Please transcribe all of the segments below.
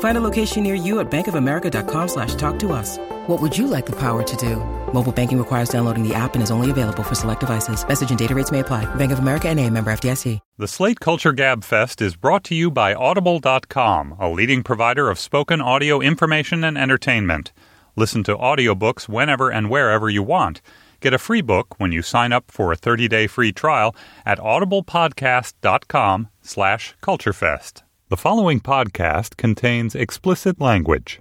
Find a location near you at bankofamerica.com/talktous. What would you like the power to do? Mobile banking requires downloading the app and is only available for select devices. Message and data rates may apply. Bank of America N.A., member FDIC. The Slate Culture Gab Fest is brought to you by Audible.com, a leading provider of spoken audio information and entertainment. Listen to audiobooks whenever and wherever you want. Get a free book when you sign up for a 30-day free trial at audiblepodcast.com/culturefest. The following podcast contains explicit language.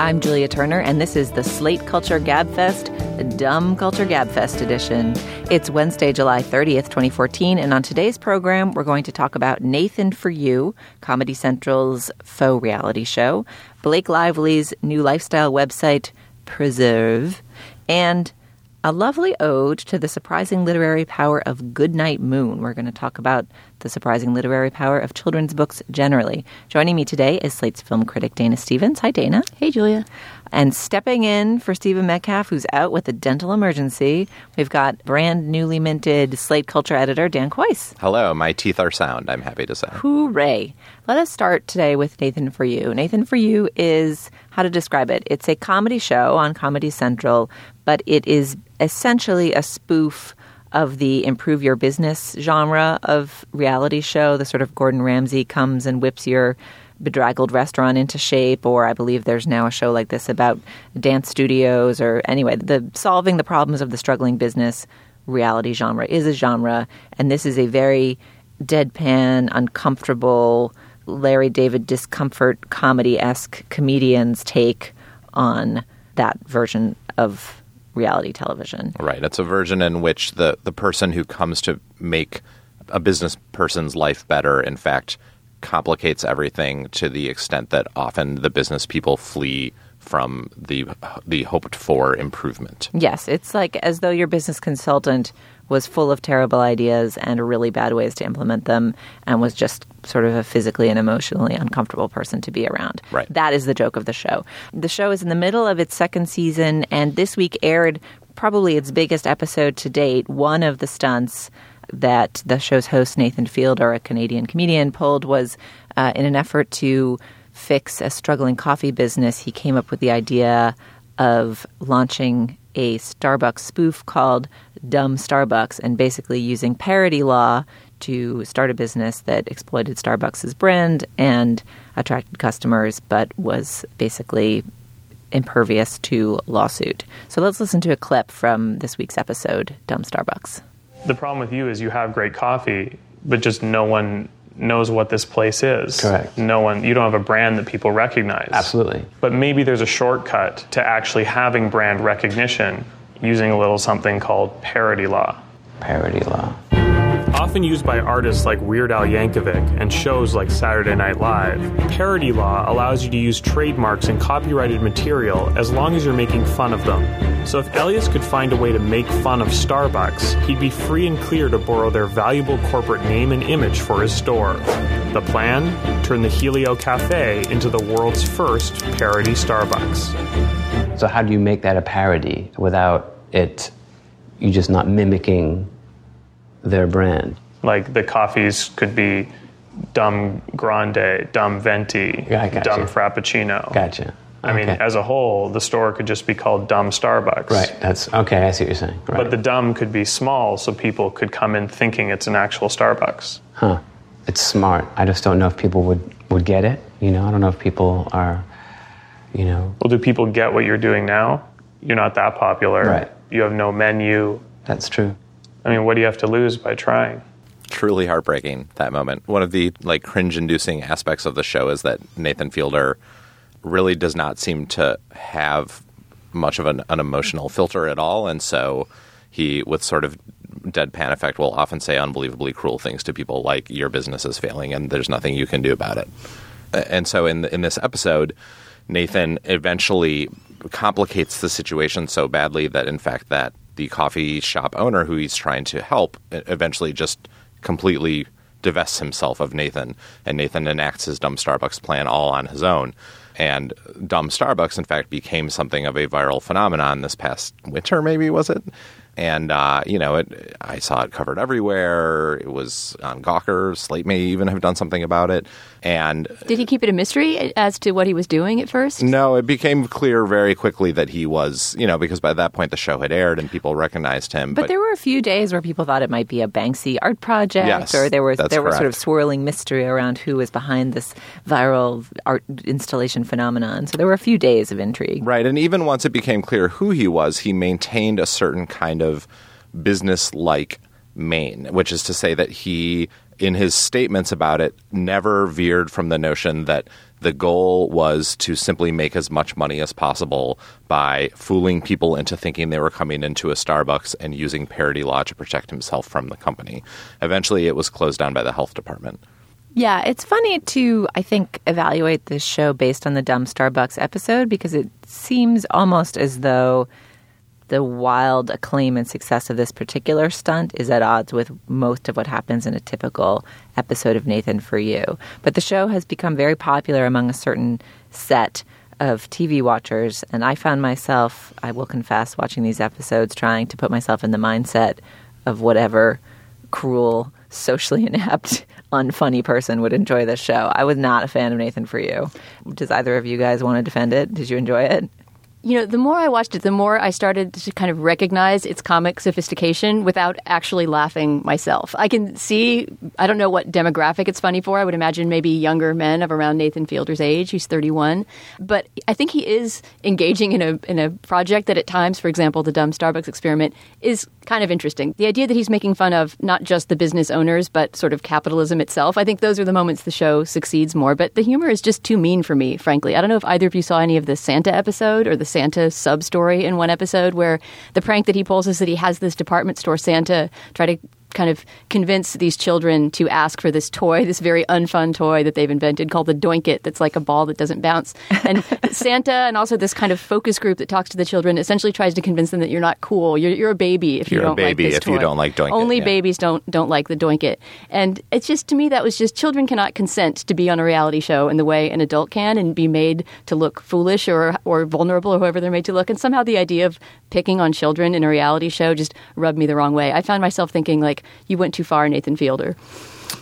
I'm Julia Turner, and this is the Slate Culture Gab Fest, the Dumb Culture Gab Fest edition. It's Wednesday, July 30th, 2014, and on today's program, we're going to talk about Nathan For You, Comedy Central's faux reality show, Blake Lively's new lifestyle website, Preserve, and a lovely ode to the surprising literary power of Goodnight Moon. We're going to talk about the surprising literary power of children's books generally. Joining me today is Slate's film critic Dana Stevens. Hi, Dana. Hey, Julia. And stepping in for Stephen Metcalf, who's out with a dental emergency, we've got brand newly minted Slate Culture editor Dan Coyce. Hello. My teeth are sound, I'm happy to say. Hooray. Let us start today with Nathan For You. Nathan For You is, how to describe it, it's a comedy show on Comedy Central, but it is essentially a spoof of the improve your business genre of reality show, the sort of Gordon Ramsay comes and whips your bedraggled restaurant into shape, or I believe there's now a show like this about dance studios, or anyway, the solving the problems of the struggling business reality genre is a genre, and this is a very deadpan, uncomfortable, Larry David discomfort comedy-esque comedian's take on that version of reality television. Right. It's a version in which the person who comes to make a business person's life better, in fact, complicates everything to the extent that often the business people flee from the hoped-for improvement. Yes. It's like as though your business consultant was full of terrible ideas and really bad ways to implement them and was just sort of a physically and emotionally uncomfortable person to be around. Right. That is the joke of the show. The show is in the middle of its second season, and this week aired probably its biggest episode to date, one of the stunts that the show's host, Nathan Fielder, a Canadian comedian, pulled was in an effort to fix a struggling coffee business. He came up with the idea of launching a Starbucks spoof called Dumb Starbucks, and basically using parody law to start a business that exploited Starbucks' brand and attracted customers, but was basically impervious to lawsuit. So let's listen to a clip from this week's episode, Dumb Starbucks. The problem with you is you have great coffee, but just no one knows what this place is. Correct. No one, you don't have a brand that people recognize. Absolutely. But maybe there's a shortcut to actually having brand recognition using a little something called parody law. Parody law. Often used by artists like Weird Al Yankovic and shows like Saturday Night Live, parody law allows you to use trademarks and copyrighted material as long as you're making fun of them. So if Elias could find a way to make fun of Starbucks, he'd be free and clear to borrow their valuable corporate name and image for his store. The plan? Turn the Helio Cafe into the world's first parody Starbucks. So how do you make that a parody without it, you just not mimicking their brand? Like the coffees could be Dumb Grande, Dumb Venti, Dumb Frappuccino. Gotcha. I mean, as a whole, the store could just be called Dumb Starbucks. Right. That's okay. I see what you're saying. Right. But the dumb could be small, so people could come in thinking it's an actual Starbucks. Huh. It's smart. I just don't know if people would get it. You know, I don't know if people are, you know. Well, do people get what you're doing now? You're not that popular. Right. You have no menu. That's true. I mean, what do you have to lose by trying? Truly heartbreaking, that moment. One of the cringe-inducing aspects of the show is that Nathan Fielder really does not seem to have much of an emotional filter at all, and so he, with sort of deadpan effect, will often say unbelievably cruel things to people like, your business is failing and there's nothing you can do about it. And so in this episode, Nathan eventually complicates the situation so badly that, in fact, that the coffee shop owner who he's trying to help eventually just completely divests himself of Nathan, and Nathan enacts his Dumb Starbucks plan all on his own. And Dumb Starbucks, in fact, became something of a viral phenomenon this past winter, maybe, was it? And, I saw it covered everywhere. It was on Gawker. Slate may even have done something about it. And did he keep it a mystery as to what he was doing at first? No, it became clear very quickly that he was, because by that point the show had aired and people recognized him. But there were a few days where people thought it might be a Banksy art project, yes, or there was sort of swirling mystery around who was behind this viral art installation phenomenon. So there were a few days of intrigue. Right, and even once it became clear who he was, he maintained a certain kind of business-like mane, which is to say that he, in his statements about it, never veered from the notion that the goal was to simply make as much money as possible by fooling people into thinking they were coming into a Starbucks and using parody law to protect himself from the company. Eventually, it was closed down by the health department. Yeah, it's funny to, I think, evaluate this show based on the Dumb Starbucks episode, because it seems almost as though the wild acclaim and success of this particular stunt is at odds with most of what happens in a typical episode of Nathan For You. But the show has become very popular among a certain set of TV watchers, and I found myself, I will confess, watching these episodes, trying to put myself in the mindset of whatever cruel, socially inept, unfunny person would enjoy this show. I was not a fan of Nathan For You. Does either of you guys want to defend it? Did you enjoy it? You know, the more I watched it, the more I started to kind of recognize its comic sophistication without actually laughing myself. I can see, I don't know what demographic it's funny for. I would imagine maybe younger men of around Nathan Fielder's age. He's 31. But I think he is engaging in a project that at times, for example, the Dumb Starbucks experiment, is kind of interesting. The idea that he's making fun of not just the business owners, but sort of capitalism itself. I think those are the moments the show succeeds more. But the humor is just too mean for me, frankly. I don't know if either of you saw any of the Santa episode or the Santa sub-story in one episode, where the prank that he pulls is that he has this department store Santa try to kind of convince these children to ask for this toy, this very unfun toy that they've invented called the Doink It, that's like a ball that doesn't bounce. And Santa, and also this kind of focus group that talks to the children, essentially tries to convince them that you're not cool. You're a baby if you don't like this toy. You're a baby if you don't like Doink It. Only babies don't like the Doink It. And it's just, to me, that was just, children cannot consent to be on a reality show in the way an adult can and be made to look foolish or vulnerable or whoever they're made to look. And somehow the idea of picking on children in a reality show just rubbed me the wrong way. I found myself thinking, you went too far, Nathan Fielder.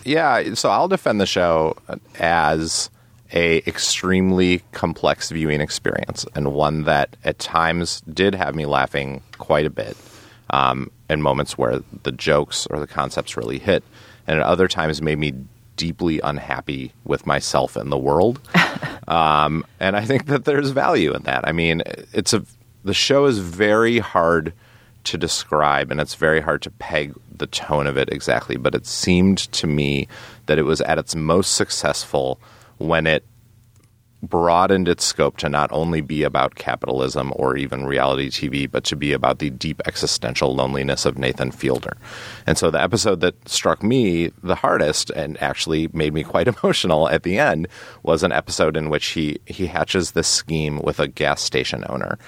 Yeah, so I'll defend the show as a extremely complex viewing experience, and one that at times did have me laughing quite a bit in moments where the jokes or the concepts really hit, and at other times made me deeply unhappy with myself and the world. And I think that there's value in that. I mean, the show is very hard to describe, and it's very hard to peg the tone of it exactly, but it seemed to me that it was at its most successful when it broadened its scope to not only be about capitalism or even reality TV, but to be about the deep existential loneliness of Nathan Fielder. And so the episode that struck me the hardest and actually made me quite emotional at the end was an episode in which he hatches this scheme with a gas station owner,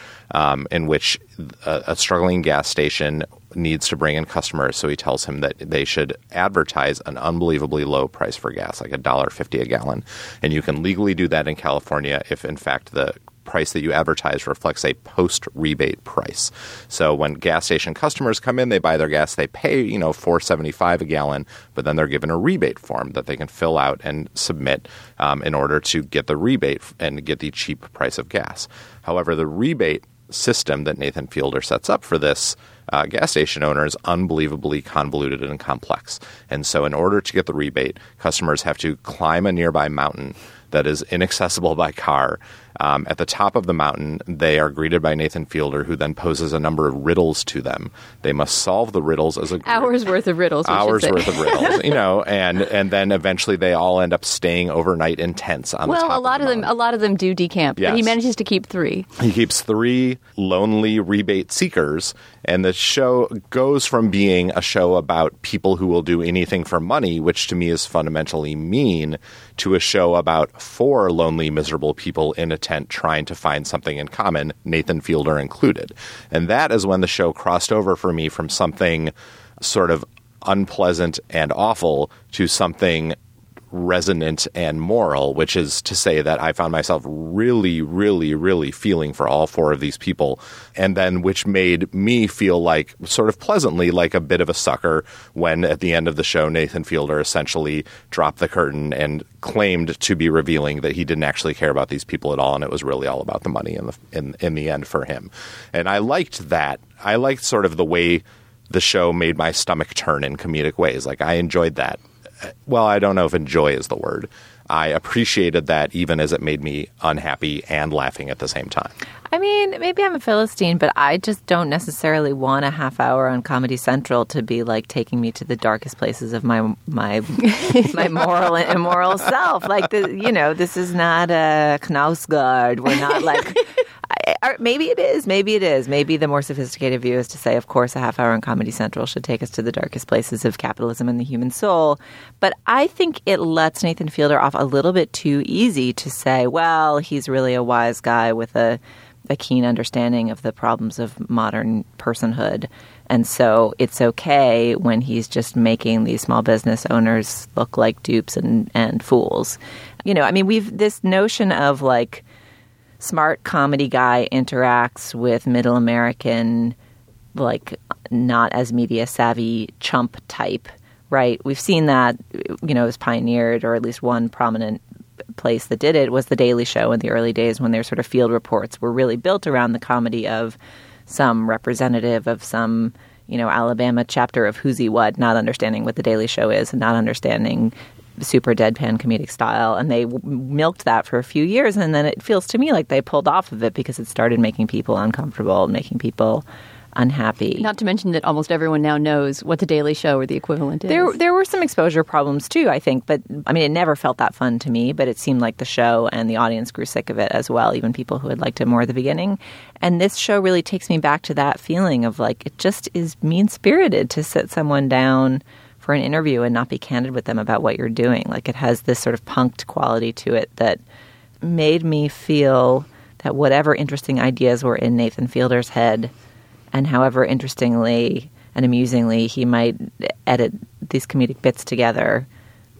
in which a struggling gas station needs to bring in customers, so he tells him that they should advertise an unbelievably low price for gas, like $1.50 a gallon. And you can legally do that in California if, in fact, the price that you advertise reflects a post-rebate price. So when gas station customers come in, they buy their gas, they pay, $4.75 a gallon, but then they're given a rebate form that they can fill out and submit in order to get the rebate and get the cheap price of gas. However, the rebate system that Nathan Fielder sets up for this gas station owner is unbelievably convoluted and complex. And so in order to get the rebate, customers have to climb a nearby mountain that is inaccessible by car At the top of the mountain, they are greeted by Nathan Fielder, who then poses a number of riddles to them. They must solve the riddles as a group. Hours worth of riddles. Hours worth of riddles, you know, and then eventually they all end up staying overnight in tents on the top a lot of them do decamp, yes. But he manages to keep three. He keeps three lonely rebate seekers, and the show goes from being a show about people who will do anything for money, which to me is fundamentally mean, to a show about four lonely, miserable people in a tent trying to find something in common, Nathan Fielder included. And that is when the show crossed over for me from something sort of unpleasant and awful to something resonant and moral, which is to say that I found myself really, really, really feeling for all four of these people, and then which made me feel like sort of pleasantly like a bit of a sucker when at the end of the show Nathan Fielder essentially dropped the curtain and claimed to be revealing that he didn't actually care about these people at all, and it was really all about the money in the end for him. And I liked that. I liked sort of the way the show made my stomach turn in comedic ways. Like, I enjoyed that. Well, I don't know if enjoy is the word. I appreciated that even as it made me unhappy and laughing at the same time. I mean, maybe I'm a Philistine, but I just don't necessarily want a half hour on Comedy Central to be like taking me to the darkest places of my moral and immoral self. Like, this is not a Knausgård. We're not like... Maybe it is. Maybe the more sophisticated view is to say, of course, a half hour on Comedy Central should take us to the darkest places of capitalism and the human soul. But I think it lets Nathan Fielder off a little bit too easy to say, well, he's really a wise guy with a keen understanding of the problems of modern personhood. And so it's okay when he's just making these small business owners look like dupes and fools. You know, I mean, we've this notion of like, smart comedy guy interacts with middle American, like, not as media savvy chump type, right? We've seen that, you know, it was pioneered, or at least one prominent place that did it was The Daily Show in the early days when their sort of field reports were really built around the comedy of some representative of some, you know, Alabama chapter of Who's He What, not understanding what The Daily Show is and not understanding super deadpan comedic style, and they milked that for a few years, and then it feels to me like they pulled off of it because it started making people uncomfortable, making people unhappy. Not to mention that almost everyone now knows what The Daily Show or the equivalent is. There were some exposure problems too, I think, but I mean, it never felt that fun to me, but it seemed like the show and the audience grew sick of it as well, even people who had liked it more at the beginning. And this show really takes me back to that feeling of like, it just is mean-spirited to sit someone down for an interview and not be candid with them about what you're doing. Like, it has this sort of punked quality to it that made me feel that whatever interesting ideas were in Nathan Fielder's head, and however interestingly and amusingly he might edit these comedic bits together,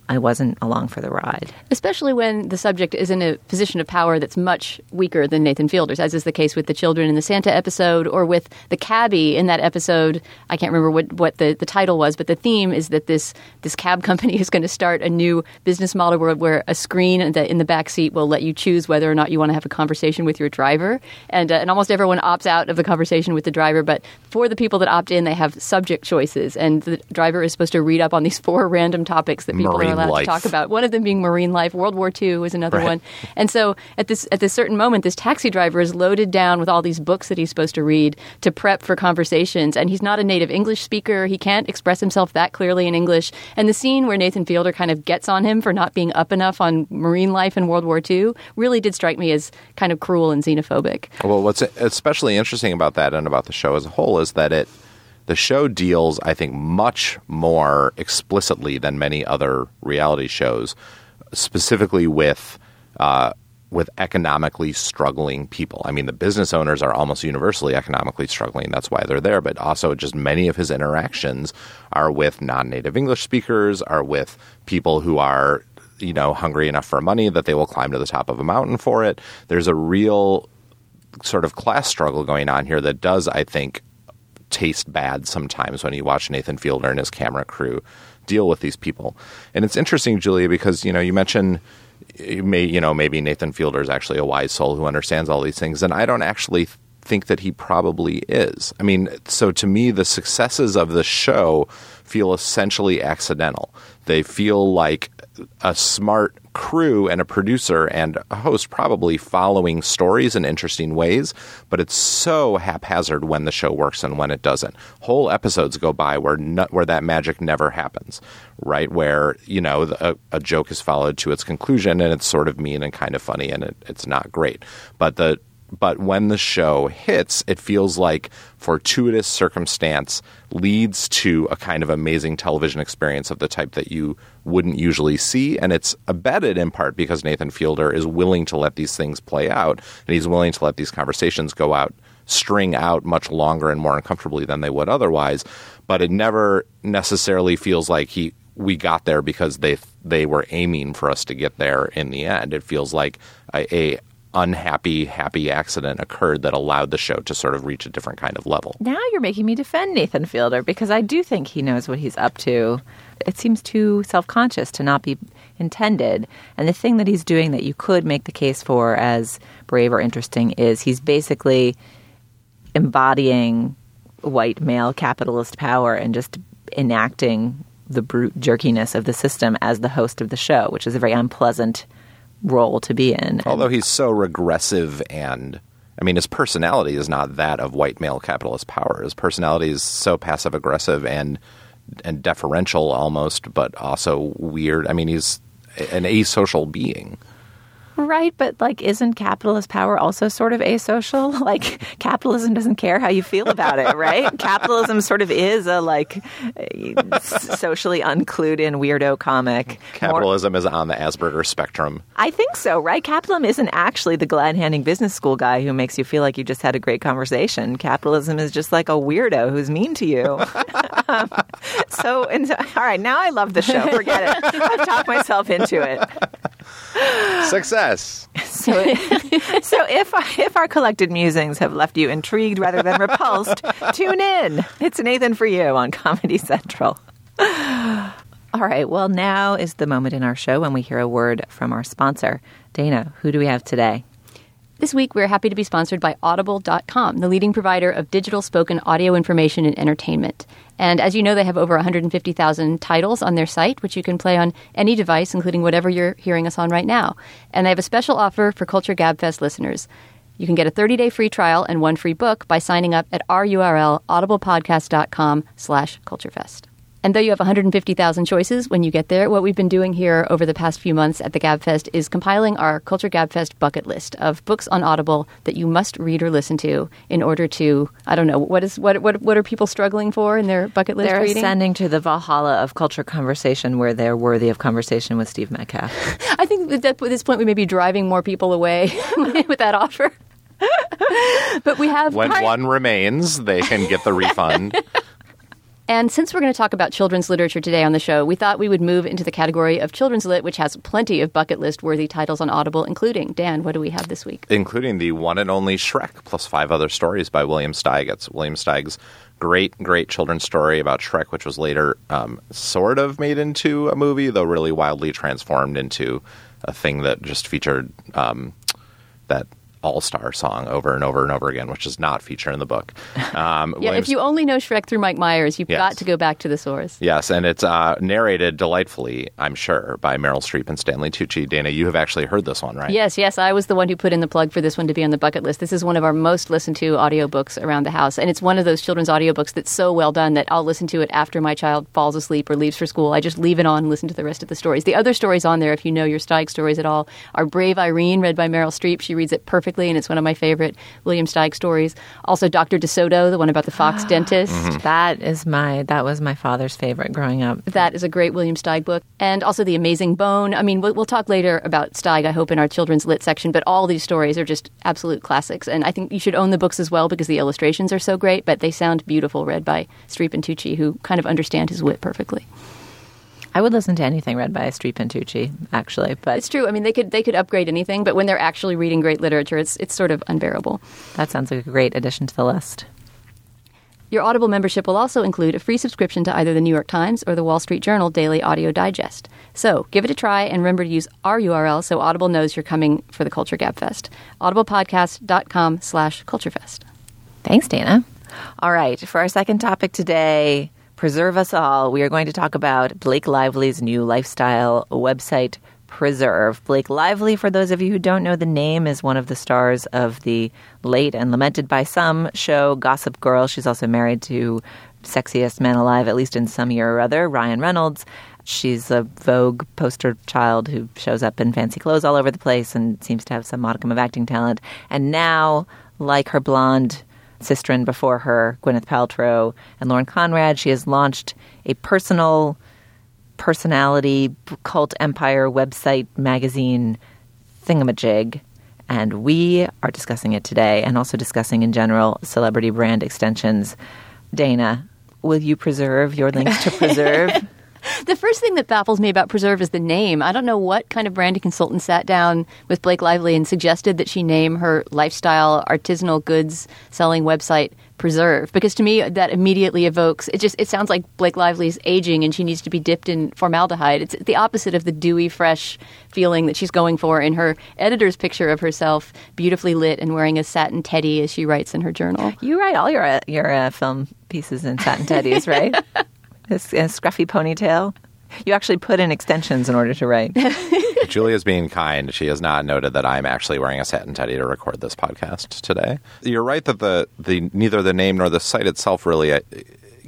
I wasn't along for the ride. Especially when the subject is in a position of power that's much weaker than Nathan Fielder's, as is the case with the children in the Santa episode or with the cabbie in that episode. I can't remember what the title was, but the theme is that this cab company is going to start a new business model where a screen in the back seat will let you choose whether or not you want to have a conversation with your driver. And almost everyone opts out of the conversation with the driver, but for the people that opt in, they have subject choices. And the driver is supposed to read up on these four random topics that people are allowed to talk about, one of them being marine life. World War II was another one. And so at this certain moment, this taxi driver is loaded down with all these books that he's supposed to read to prep for conversations, and he's not a native English speaker. He can't express himself that clearly in English. And the scene where Nathan Fielder kind of gets on him for not being up enough on marine life and World War II really did strike me as kind of cruel and xenophobic. Well, what's especially interesting about that and about the show as a whole is that the show deals, I think, much more explicitly than many other reality shows, specifically with economically struggling people. I mean, the business owners are almost universally economically struggling. That's why they're there. But also just many of his interactions are with non-native English speakers, are with people who are, you know, hungry enough for money that they will climb to the top of a mountain for it. There's a real sort of class struggle going on here that does, I think, taste bad sometimes when you watch Nathan Fielder and his camera crew deal with these people. And it's interesting, Julia, because, you know, you mentioned maybe Nathan Fielder is actually a wise soul who understands all these things. And I don't actually think that he probably is. I mean, so to me, the successes of the show feel essentially accidental. They feel like a smart crew and a producer and a host probably following stories in interesting ways, but it's so haphazard when the show works and when it doesn't. Whole episodes go by where that magic never happens, right? Where, you know, a joke is followed to its conclusion and it's sort of mean and kind of funny and it's not great. But when the show hits, it feels like fortuitous circumstance leads to a kind of amazing television experience of the type that you wouldn't usually see. And it's abetted in part because Nathan Fielder is willing to let these things play out, and he's willing to let these conversations go out, string out much longer and more uncomfortably than they would otherwise. But it never necessarily feels like we got there because they were aiming for us to get there in the end. It feels like a unhappy, happy accident occurred that allowed the show to sort of reach a different kind of level. Now you're making me defend Nathan Fielder, because I do think he knows what he's up to. It seems too self-conscious to not be intended. And the thing that he's doing that you could make the case for as brave or interesting is he's basically embodying white male capitalist power and just enacting the brute jerkiness of the system as the host of the show, which is a very unpleasant role to be in. Although he's so regressive, and I mean, his personality is not that of white male capitalist power. His personality is so passive aggressive and deferential almost, but also weird. I mean, he's an asocial being. Right, but like, isn't capitalist power also sort of asocial? Like, capitalism doesn't care how you feel about it, right? Capitalism sort of is a socially unclued in weirdo comic. Capitalism is on the Asperger spectrum. I think so, right? Capitalism isn't actually the glad handing business school guy who makes you feel like you just had a great conversation. Capitalism is just like a weirdo who's mean to you. All right, now I love the show. Forget it. I've talked myself into it. Success. So if our collected musings have left you intrigued rather than repulsed, tune in. It's Nathan for You on Comedy Central. All right. Well, now is the moment in our show when we hear a word from our sponsor. Dana, who do we have today? This week, we're happy to be sponsored by Audible.com, the leading provider of digital spoken audio information and entertainment. And as you know, they have over 150,000 titles on their site, which you can play on any device, including whatever you're hearing us on right now. And they have a special offer for Culture Gabfest listeners. You can get a 30-day free trial and one free book by signing up at our URL, audiblepodcast.com/culturefest. And though you have 150,000 choices when you get there, what we've been doing here over the past few months at the GabFest is compiling our Culture GabFest bucket list of books on Audible that you must read or listen to in order to, I don't know, what are people struggling for in their bucket list reading? They're ascending to the Valhalla of culture conversation where they're worthy of conversation with Steve Metcalf. I think that at this point we may be driving more people away with that offer. But we have... When one remains, they can get the refund. And since we're going to talk about children's literature today on the show, we thought we would move into the category of children's lit, which has plenty of bucket list-worthy titles on Audible, including, Dan, what do we have this week? Including the one and only Shrek, plus 5 other stories by William Steig. It's William Steig's great, great children's story about Shrek, which was later sort of made into a movie, though really wildly transformed into a thing that just featured that all-star song over and over and over again, which does not feature in the book. If you only know Shrek through Mike Myers, you've got to go back to the source. Yes, and it's narrated delightfully, I'm sure, by Meryl Streep and Stanley Tucci. Dana, you have actually heard this one, right? Yes, I was the one who put in the plug for this one to be on the bucket list. This is one of our most listened to audiobooks around the house, and it's one of those children's audiobooks that's so well done that I'll listen to it after my child falls asleep or leaves for school. I just leave it on and listen to the rest of the stories. The other stories on there, if you know your Steig stories at all, are Brave Irene, read by Meryl Streep. She reads it perfectly, and it's one of my favorite William Steig stories. Also, Dr. DeSoto, the one about the fox dentist. Mm-hmm. That was my father's favorite growing up. That is a great William Steig book. And also The Amazing Bone. I mean, we'll talk later about Steig, I hope, in our children's lit section, but all these stories are just absolute classics. And I think you should own the books as well because the illustrations are so great, but they sound beautiful, read by Streep and Tucci, who kind of understand his wit perfectly. I would listen to anything read by Streep and Tucci, actually. But it's true. I mean, they could upgrade anything, but when they're actually reading great literature, it's sort of unbearable. That sounds like a great addition to the list. Your Audible membership will also include a free subscription to either the New York Times or the Wall Street Journal Daily Audio Digest. So give it a try and remember to use our URL so Audible knows you're coming for the Culture Gabfest. audiblepodcast.com/culturefest. Thanks, Dana. All right. For our second topic today, Preserve Us All, we are going to talk about Blake Lively's new lifestyle website, Preserve. Blake Lively, for those of you who don't know the name, is one of the stars of the late and lamented by some show, Gossip Girl. She's also married to sexiest man alive, at least in some year or other, Ryan Reynolds. She's a Vogue poster child who shows up in fancy clothes all over the place and seems to have some modicum of acting talent. And now, like her blonde sister before her, Gwyneth Paltrow and Lauren Conrad, she has launched a personal personality cult empire website magazine thingamajig. And we are discussing it today and also discussing in general celebrity brand extensions. Dana, will you preserve your links to Preserve? The first thing that baffles me about Preserve is the name. I don't know what kind of branding consultant sat down with Blake Lively and suggested that she name her lifestyle artisanal goods selling website Preserve, because to me that immediately evokes, it sounds like Blake Lively's aging and she needs to be dipped in formaldehyde. It's the opposite of the dewy, fresh feeling that she's going for in her editor's picture of herself, beautifully lit and wearing a satin teddy, as she writes in her journal. You write all your film pieces in satin teddies, right? A scruffy ponytail. You actually put in extensions in order to write. Julia's being kind. She has not noted that I'm actually wearing a satin teddy to record this podcast today. You're right that the neither the name nor the site itself really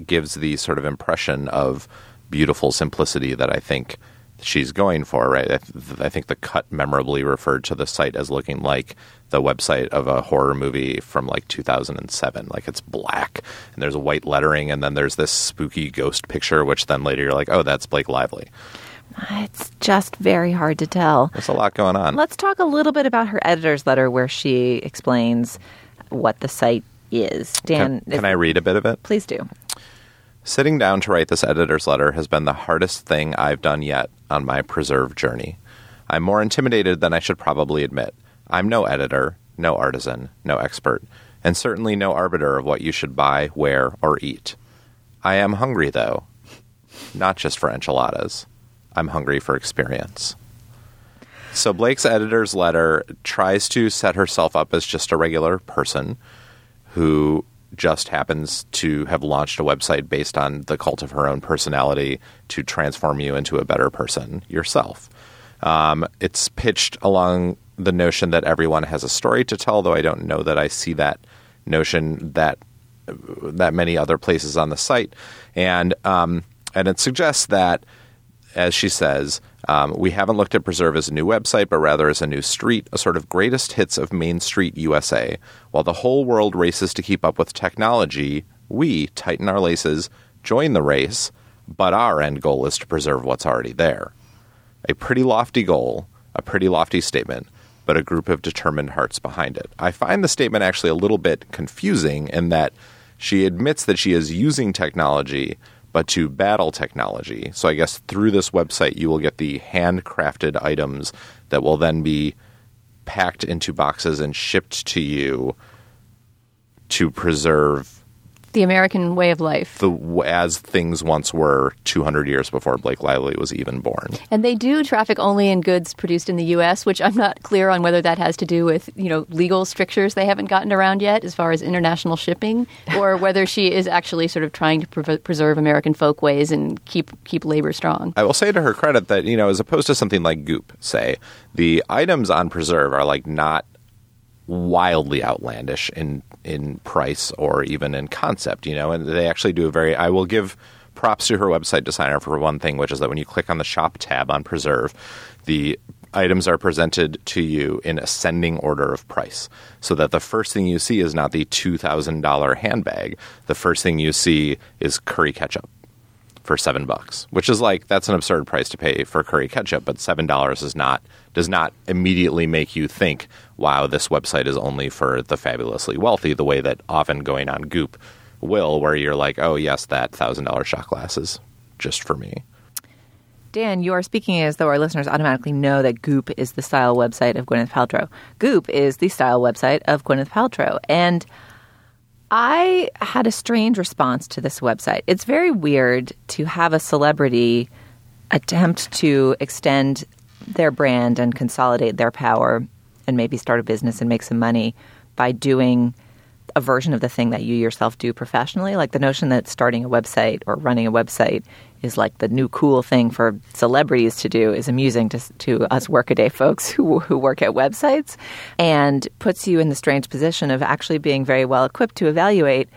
gives the sort of impression of beautiful simplicity that I think she's going for, right? I think The Cut memorably referred to the site as looking like the website of a horror movie from like 2007. Like, it's black and there's white lettering and then there's this spooky ghost picture, which then later you're like, oh, that's Blake Lively. It's just very hard to tell. There's a lot going on. Let's talk a little bit about her editor's letter where she explains what the site is. Dan, can I read a bit of it? Please do. Sitting down to write this editor's letter has been the hardest thing I've done yet on my Preserve journey. I'm more intimidated than I should probably admit. I'm no editor, no artisan, no expert, and certainly no arbiter of what you should buy, wear, or eat. I am hungry, though. Not just for enchiladas. I'm hungry for experience. So Blake's editor's letter tries to set herself up as just a regular person who just happens to have launched a website based on the cult of her own personality to transform you into a better person yourself. It's pitched along the notion that everyone has a story to tell, though I don't know that I see that notion that many other places on the site. And it suggests that, as she says, we haven't looked at Preserve as a new website, but rather as a new street, a sort of greatest hits of Main Street USA. While the whole world races to keep up with technology, we tighten our laces, join the race, but our end goal is to preserve what's already there. A pretty lofty goal, a pretty lofty statement, but a group of determined hearts behind it. I find the statement actually a little bit confusing in that she admits that she is using technology, but to battle technology. So I guess through this website, you will get the handcrafted items that will then be packed into boxes and shipped to you to preserve the American way of life, as things once were 200 years before Blake Lively was even born. And they do traffic only in goods produced in the U.S., which I'm not clear on whether that has to do with, legal strictures they haven't gotten around yet as far as international shipping, or whether she is actually sort of trying to preserve American folk ways and keep labor strong. I will say to her credit that, as opposed to something like Goop, say, the items on Preserve are like not wildly outlandish in price or even in concept, and they actually do I will give props to her website designer for one thing, which is that when you click on the shop tab on Preserve, the items are presented to you in ascending order of price, so that the first thing you see is not the $2,000 handbag. The first thing you see is curry ketchup for $7, which is like, that's an absurd price to pay for curry ketchup, but $7 does not immediately make you think, wow, this website is only for the fabulously wealthy, the way that often going on Goop will, where you're like, oh yes, that $1,000 shot glass is just for me. Dan, you are speaking as though our listeners automatically know that Goop is the style website of Gwyneth Paltrow. Goop is the style website of Gwyneth Paltrow, and I had a strange response to this website. It's very weird to have a celebrity attempt to extend their brand and consolidate their power and maybe start a business and make some money by doing a version of the thing that you yourself do professionally? Like the notion that starting a website or running a website is like the new cool thing for celebrities to do is amusing to us workaday folks who work at websites, and puts you in the strange position of actually being very well equipped to evaluate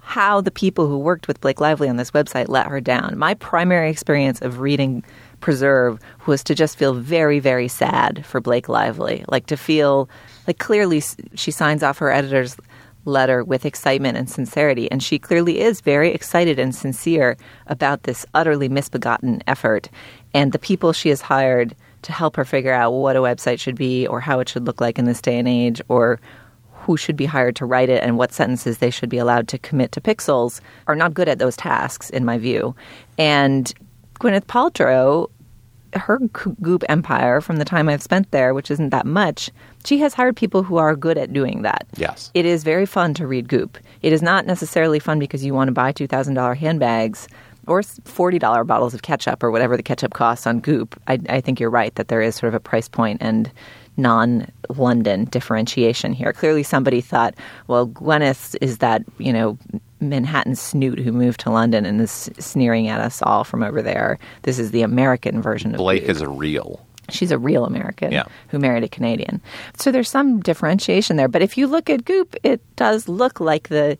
how the people who worked with Blake Lively on this website let her down. My primary experience of reading Preserve was to just feel very, very sad for Blake Lively, like to feel like clearly she signs off her editor's letter with excitement and sincerity, and she clearly is very excited and sincere about this utterly misbegotten effort, and the people she has hired to help her figure out what a website should be or how it should look like in this day and age, or who should be hired to write it and what sentences they should be allowed to commit to pixels, are not good at those tasks, in my view. And Gwyneth Paltrow, her Goop empire, from the time I've spent there, which isn't that much, she has hired people who are good at doing that. Yes. It is very fun to read Goop. It is not necessarily fun because you want to buy $2,000 handbags or $40 bottles of ketchup or whatever the ketchup costs on Goop. I think you're right that there is sort of a price point and non-London differentiation here. Clearly somebody thought, well, Gwyneth is that, you know, Manhattan snoot who moved to London and is sneering at us all from over there. This is the American version of Blake. Blake is a real. She's a real American who married a Canadian. So there's some differentiation there. But if you look at Goop, it does look like the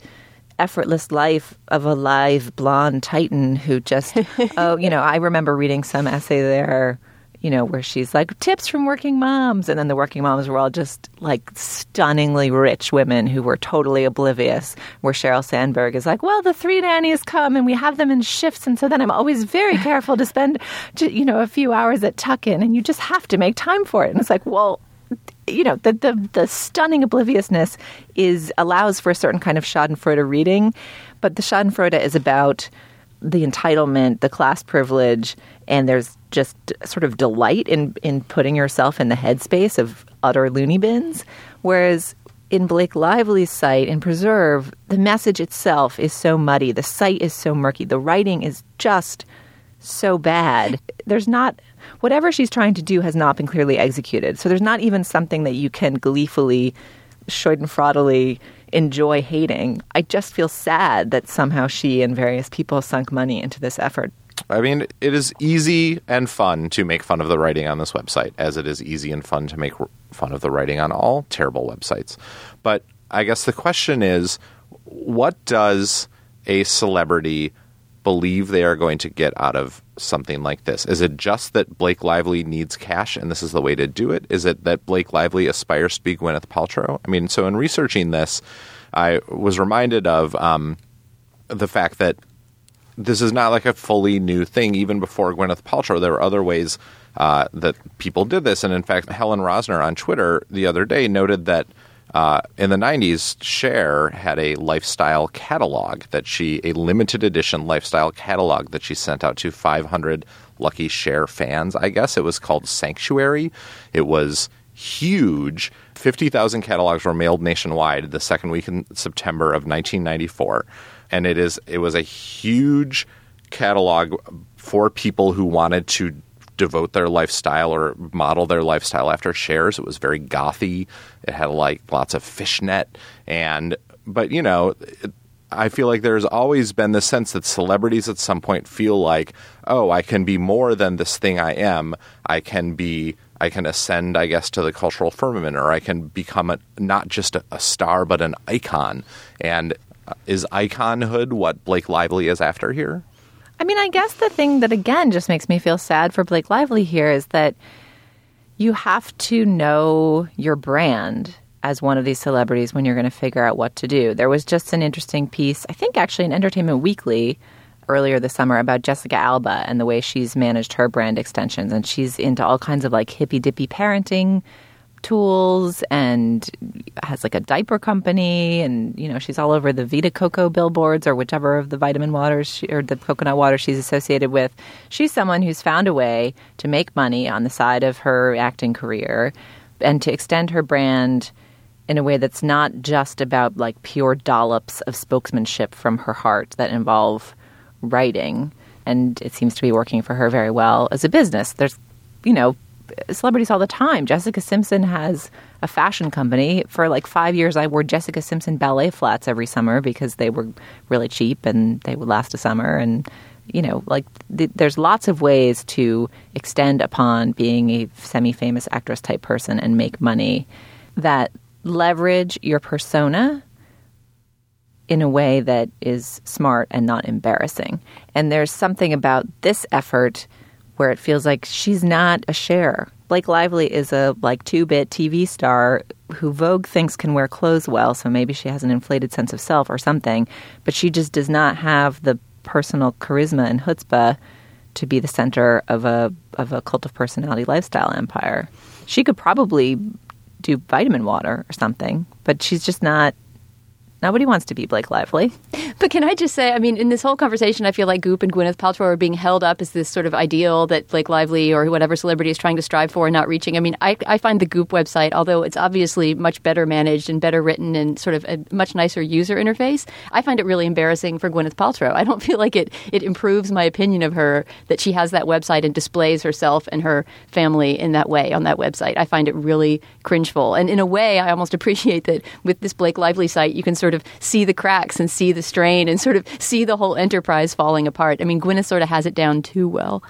effortless life of a live blonde titan who just, I remember reading some essay there, you know, where she's like, tips from working moms. And then the working moms were all just like stunningly rich women who were totally oblivious, where Sheryl Sandberg is like, well, the three nannies come and we have them in shifts. And so then I'm always very careful to spend, a few hours at tuck-in, and you just have to make time for it. And it's like, well, you know, the stunning obliviousness allows for a certain kind of schadenfreude reading. But the schadenfreude is about the entitlement, the class privilege, and there's just sort of delight in putting yourself in the headspace of utter loony bins. Whereas in Blake Lively's site, in Preserve, the message itself is so muddy. The site is so murky. The writing is just so bad. There's not – whatever she's trying to do has not been clearly executed. So there's not even something that you can gleefully, schadenfreudely enjoy hating. I just feel sad that somehow she and various people sunk money into this effort. I mean, it is easy and fun to make fun of the writing on this website, as it is easy and fun to make fun of the writing on all terrible websites. But I guess the question is, what does a celebrity believe they are going to get out of something like this? Is it just that Blake Lively needs cash and this is the way to do it? Is it that Blake Lively aspires to be Gwyneth Paltrow? I mean, so in researching this, I was reminded of the fact that this is not like a fully new thing. Even before Gwyneth Paltrow, there were other ways that people did this. And in fact, Helen Rosner on Twitter the other day noted that in the 90s, Cher had a lifestyle catalog a limited edition lifestyle catalog that she sent out to 500 lucky Cher fans. I guess it was called Sanctuary. It was huge. 50,000 catalogs were mailed nationwide the second week in September of 1994. And it was a huge catalog for people who wanted to devote their lifestyle or model their lifestyle after Cher's. It was very gothy. It had like lots of fishnet. But you know, I feel like there's always been the sense that celebrities at some point feel like, oh, I can be more than this thing I am. I can ascend, I guess, to the cultural firmament, or I can become not just a star, but an icon. And is iconhood what Blake Lively is after here? I mean, I guess the thing that, again, just makes me feel sad for Blake Lively here is that you have to know your brand as one of these celebrities when you're going to figure out what to do. There was just an interesting piece, I think actually in Entertainment Weekly earlier this summer, about Jessica Alba and the way she's managed her brand extensions. And she's into all kinds of like hippy-dippy parenting tools and has like a diaper company, and you know, she's all over the Vita Coco billboards or whichever of the vitamin waters or the coconut water she's associated with. She's someone who's found a way to make money on the side of her acting career and to extend her brand in a way that's not just about like pure dollops of spokesmanship from her heart that involve writing, and it seems to be working for her very well as a business. There's, you know, celebrities all the time. Jessica Simpson has a fashion company. For like 5 years, I wore Jessica Simpson ballet flats every summer because they were really cheap and they would last a summer. And, you know, like there's lots of ways to extend upon being a semi-famous actress type person and make money that leverage your persona in a way that is smart and not embarrassing. And there's something about this effort where it feels like she's not a Cher. Blake Lively is a like two-bit TV star who Vogue thinks can wear clothes well, so maybe she has an inflated sense of self or something, but she just does not have the personal charisma and chutzpah to be the center of a cult of personality lifestyle empire. She could probably do vitamin water or something, but she's just not. Nobody wants to be Blake Lively. But can I just say, I mean, in this whole conversation, I feel like Goop and Gwyneth Paltrow are being held up as this sort of ideal that Blake Lively or whatever celebrity is trying to strive for and not reaching. I mean, I find the Goop website, although it's obviously much better managed and better written and sort of a much nicer user interface, I find it really embarrassing for Gwyneth Paltrow. I don't feel like it improves my opinion of her that she has that website and displays herself and her family in that way on that website. I find it really cringeful. And in a way, I almost appreciate that with this Blake Lively site, you can sort of see the cracks and see the strain and sort of see the whole enterprise falling apart. I mean, Gwyneth sort of has it down too well.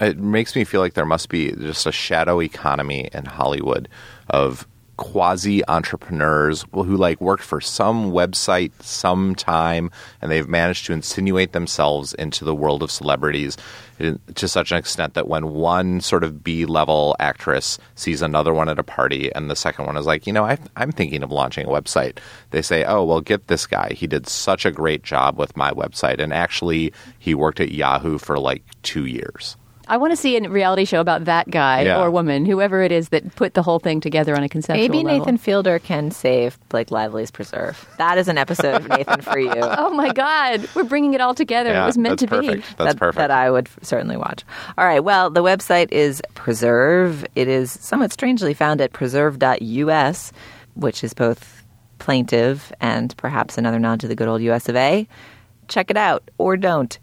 It makes me feel like there must be just a shadow economy in Hollywood of quasi-entrepreneurs who like worked for some website sometime and they've managed to insinuate themselves into the world of celebrities to such an extent that when one sort of B-level actress sees another one at a party and the second one is like, you know, I'm thinking of launching a website. They say, oh, well, get this guy. He did such a great job with my website. And actually, he worked at Yahoo for like 2 years. I want to see a reality show about that guy or woman, whoever it is that put the whole thing together on a conceptual level. Maybe Nathan Fielder can save Blake Lively's Preserve. That is an episode of Nathan for You. Oh, my God. We're bringing it all together. Yeah, it was meant to be. That's perfect. That I would certainly watch. All right. Well, the website is Preserve. It is somewhat strangely found at preserve.us, which is both plaintive and perhaps another nod to the good old US of A. Check it out or don't.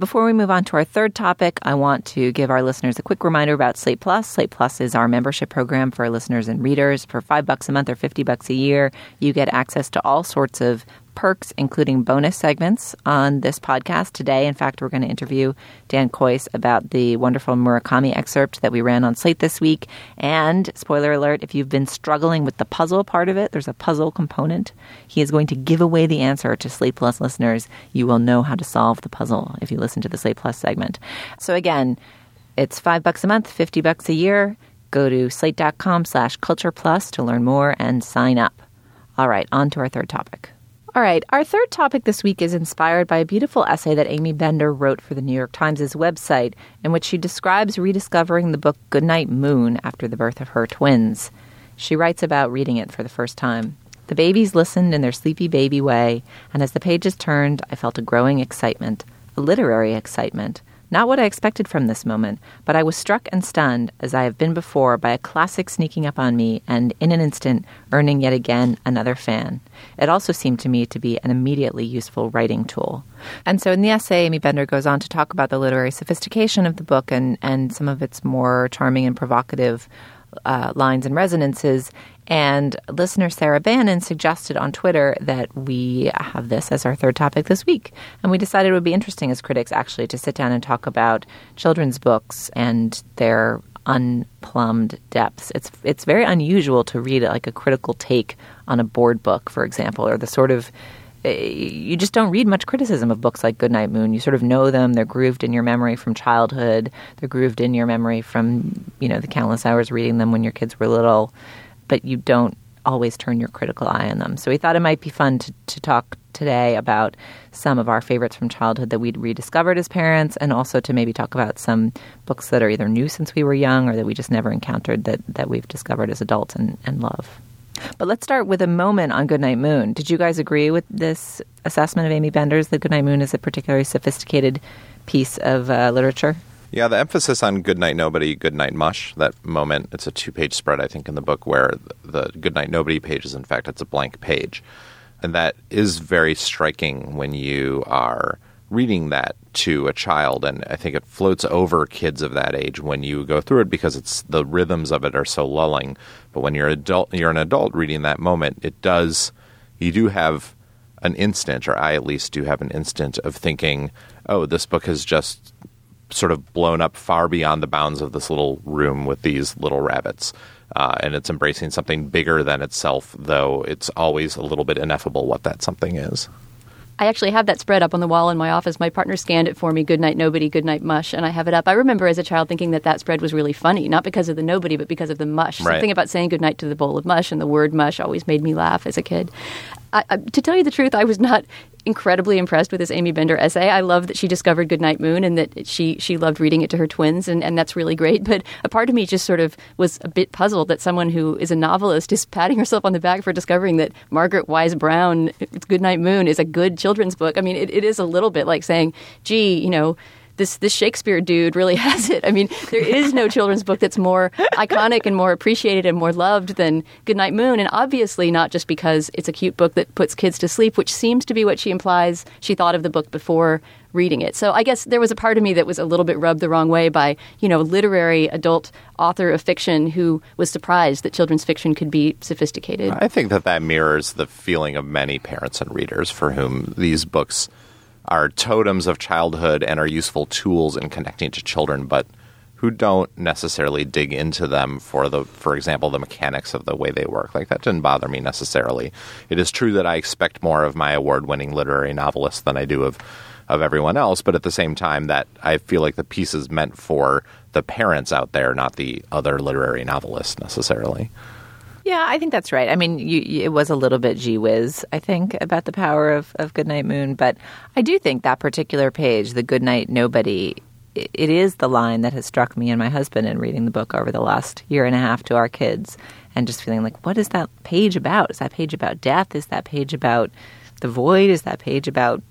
Before we move on to our third topic, I want to give our listeners a quick reminder about Slate Plus. Slate Plus is our membership program for listeners and readers. For $5 a month or $50 a year, you get access to all sorts of perks, including bonus segments on this podcast today. In fact, we're going to interview Dan Coyce about the wonderful Murakami excerpt that we ran on Slate this week. And spoiler alert, if you've been struggling with the puzzle part of it, there's a puzzle component. He is going to give away the answer to Slate Plus listeners. You will know how to solve the puzzle if you listen to the Slate Plus segment. So again, it's $5 a month, $50 a year. Go to slate.com/cultureplus to learn more and sign up. All right, on to our third topic. All right. Our third topic this week is inspired by a beautiful essay that Amy Bender wrote for the New York Times' website, in which she describes rediscovering the book Goodnight Moon after the birth of her twins. She writes about reading it for the first time. The babies listened in their sleepy baby way, and as the pages turned, I felt a growing excitement, a literary excitement. Not what I expected from this moment, but I was struck and stunned, as I have been before, by a classic sneaking up on me and, in an instant, earning yet again another fan. It also seemed to me to be an immediately useful writing tool. And so in the essay, Amy Bender goes on to talk about the literary sophistication of the book and some of its more charming and provocative lines and resonances. And listener Sarah Bannon suggested on Twitter that we have this as our third topic this week. And we decided it would be interesting as critics, actually, to sit down and talk about children's books and their unplumbed depths. It's very unusual to read like a critical take on a board book, for example, or the sort of you just don't read much criticism of books like Goodnight Moon. You sort of know them. They're grooved in your memory from childhood. They're grooved in your memory from, you know, the countless hours reading them when your kids were little. But you don't always turn your critical eye on them. So we thought it might be fun to talk today about some of our favorites from childhood that we'd rediscovered as parents, and also to maybe talk about some books that are either new since we were young or that we just never encountered that we've discovered as adults and love. But let's start with a moment on Goodnight Moon. Did you guys agree with this assessment of Amy Bender's that Goodnight Moon is a particularly sophisticated piece of literature? Yeah, the emphasis on Goodnight Nobody, Goodnight Mush, that moment, it's a two-page spread, I think, in the book where the Goodnight Nobody page is, in fact, it's a blank page. And that is very striking when you are reading that to a child, and I think it floats over kids of that age when you go through it because it's the rhythms of it are so lulling. But when you're an adult reading that moment, it does. You do have an instant, or I at least do have an instant of thinking, oh, this book has just sort of blown up far beyond the bounds of this little room with these little rabbits. And it's embracing something bigger than itself, though it's always a little bit ineffable what that something is. I actually have that spread up on the wall in my office. My partner scanned it for me, Goodnight Nobody, Goodnight Mush, and I have it up. I remember as a child thinking that spread was really funny, not because of the nobody, but because of the mush. Right. Something about saying goodnight to the bowl of mush and the word mush always made me laugh as a kid. To tell you the truth, I was not incredibly impressed with this Amy Bender essay. I love that she discovered Goodnight Moon and that she loved reading it to her twins, and that's really great. But a part of me just sort of was a bit puzzled that someone who is a novelist is patting herself on the back for discovering that Margaret Wise Brown's Goodnight Moon is a good children's book. I mean, it is a little bit like saying, gee, you know, This Shakespeare dude really has it. I mean, there is no children's book that's more iconic and more appreciated and more loved than Goodnight Moon. And obviously not just because it's a cute book that puts kids to sleep, which seems to be what she implies she thought of the book before reading it. So I guess there was a part of me that was a little bit rubbed the wrong way by, you know, literary adult author of fiction who was surprised that children's fiction could be sophisticated. I think that mirrors the feeling of many parents and readers for whom these books are totems of childhood and are useful tools in connecting to children, but who don't necessarily dig into them for example, the mechanics of the way they work. Like, that didn't bother me necessarily. It is true that I expect more of my award-winning literary novelists than I do of everyone else, but at the same time, that I feel like the piece is meant for the parents out there, not the other literary novelists necessarily. Yeah, I think that's right. I mean, it was a little bit gee whiz, I think, about the power of Goodnight Moon. But I do think that particular page, the Goodnight Nobody, it is the line that has struck me and my husband in reading the book over the last year and a half to our kids, and just feeling like, what is that page about? Is that page about death? Is that page about the void? Is that page about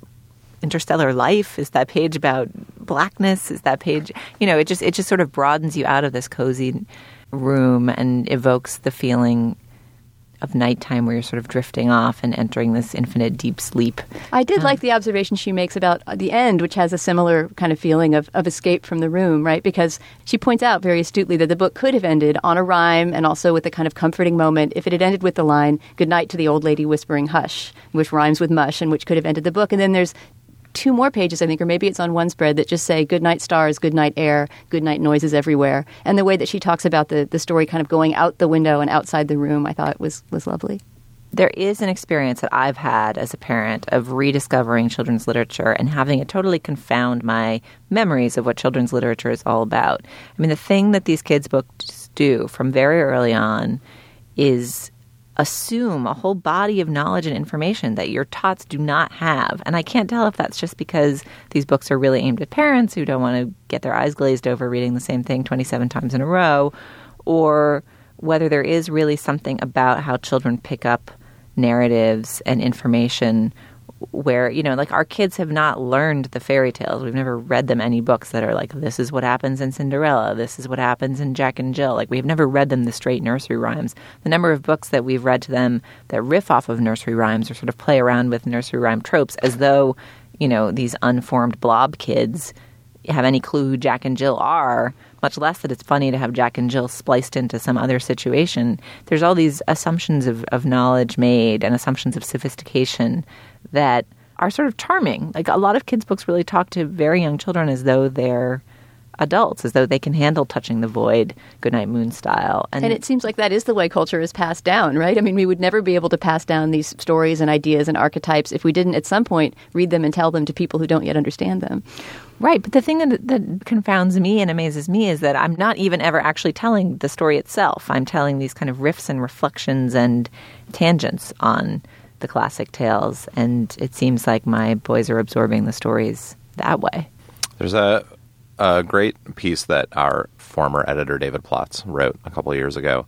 interstellar life? Is that page about blackness? Is that page, you know, it just sort of broadens you out of this cozy room and evokes the feeling of nighttime where you're sort of drifting off and entering this infinite deep sleep. I did like the observation she makes about the end, which has a similar kind of feeling of escape from the room, right? Because she points out very astutely that the book could have ended on a rhyme and also with a kind of comforting moment if it had ended with the line, "Good night to the old lady whispering hush," which rhymes with mush and which could have ended the book. And then there's two more pages, I think, or maybe it's on one spread, that just say goodnight stars, goodnight air, goodnight noises everywhere. And the way that she talks about the story kind of going out the window and outside the room, I thought was lovely. There is an experience that I've had as a parent of rediscovering children's literature and having it totally confound my memories of what children's literature is all about. I mean, the thing that these kids' books do from very early on is assume a whole body of knowledge and information that your tots do not have. And I can't tell if that's just because these books are really aimed at parents who don't want to get their eyes glazed over reading the same thing 27 times in a row, or whether there is really something about how children pick up narratives and information where, you know, like, our kids have not learned the fairy tales. We've never read them any books that are like, this is what happens in Cinderella, this is what happens in Jack and Jill. Like, we've never read them the straight nursery rhymes. The number of books that we've read to them that riff off of nursery rhymes or sort of play around with nursery rhyme tropes as though, you know, these unformed blob kids have any clue who Jack and Jill are, much less that it's funny to have Jack and Jill spliced into some other situation. There's all these assumptions of knowledge made and assumptions of sophistication that are sort of charming. Like, a lot of kids' books really talk to very young children as though they're adults, as though they can handle touching the void, Goodnight Moon style. And it seems like that is the way culture is passed down, right? I mean, we would never be able to pass down these stories and ideas and archetypes if we didn't at some point read them and tell them to people who don't yet understand them. Right. But the thing that confounds me and amazes me is that I'm not even ever actually telling the story itself. I'm telling these kind of riffs and reflections and tangents on the classic tales, and it seems like my boys are absorbing the stories that way. There's a great piece that our former editor David Plotz wrote a couple of years ago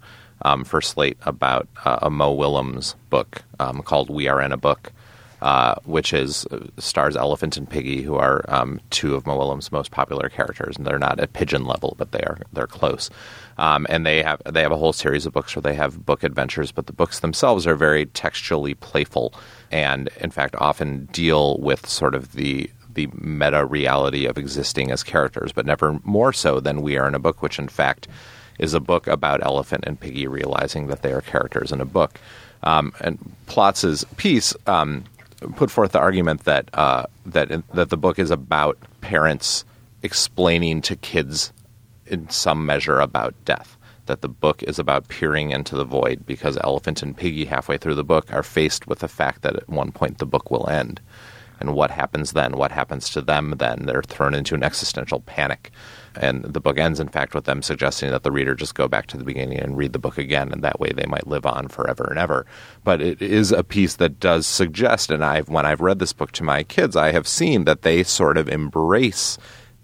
for Slate about a Mo Willems book called We Are in a Book, which stars Elephant and Piggy, who are two of Mo Willems' most popular characters, and they're not at pigeon level, but they're close. And they have a whole series of books where they have book adventures, but the books themselves are very textually playful and, in fact, often deal with sort of the the meta reality of existing as characters, but never more so than We Are in a Book, which in fact is a book about Elephant and Piggy realizing that they are characters in a book. And Plotz's piece put forth the argument that that the book is about parents explaining to kids in some measure about death, that the book is about peering into the void because Elephant and Piggy halfway through the book are faced with the fact that at one point the book will end. And what happens then? What happens to them then? They're thrown into an existential panic. And the book ends, in fact, with them suggesting that the reader just go back to the beginning and read the book again, and that way they might live on forever and ever. But it is a piece that does suggest, and when I've read this book to my kids, I have seen that they sort of embrace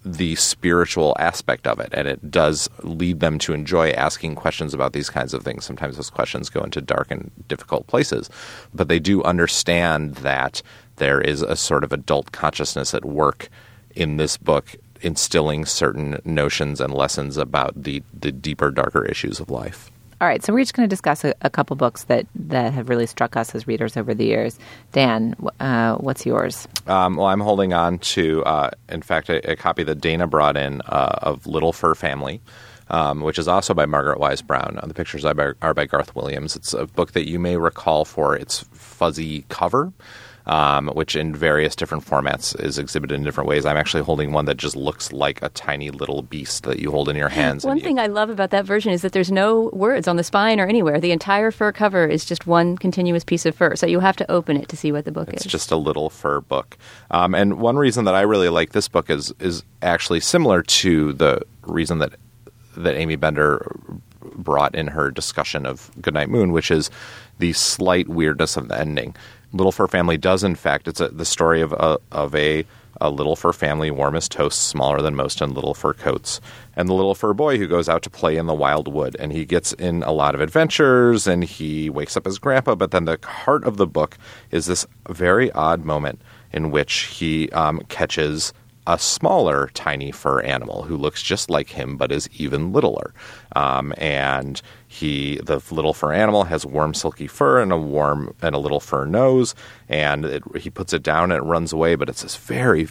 the spiritual aspect of it, and it does lead them to enjoy asking questions about these kinds of things. Sometimes those questions go into dark and difficult places, but they do understand that there is a sort of adult consciousness at work in this book, instilling certain notions and lessons about the deeper, darker issues of life. All right, so we're just going to discuss a couple books that have really struck us as readers over the years. Dan, what's yours? Well, I'm holding on to, in fact, a copy that Dana brought in of Little Fur Family, which is also by Margaret Wise Brown. The pictures are by Garth Williams. It's a book that you may recall for its fuzzy cover, which in various different formats is exhibited in different ways. I'm actually holding one that just looks like a tiny little beast that you hold in your hands. One thing I love about that version is that there's no words on the spine or anywhere. The entire fur cover is just one continuous piece of fur, so you have to open it to see what the book is. It's just a little fur book. And one reason that I really like this book is actually similar to the reason that Amy Bender brought in her discussion of Goodnight Moon, which is the slight weirdness of the ending. Little Fur Family does, in fact, it's the story of a little fur family, warm as toast, smaller than most in little fur coats, and the little fur boy who goes out to play in the wild wood, and he gets in a lot of adventures, and he wakes up his grandpa. But then the heart of the book is this very odd moment in which he catches a smaller, tiny fur animal who looks just like him but is even littler. And the little fur animal has warm, silky fur and a little fur nose. And he puts it down and it runs away. But it's this very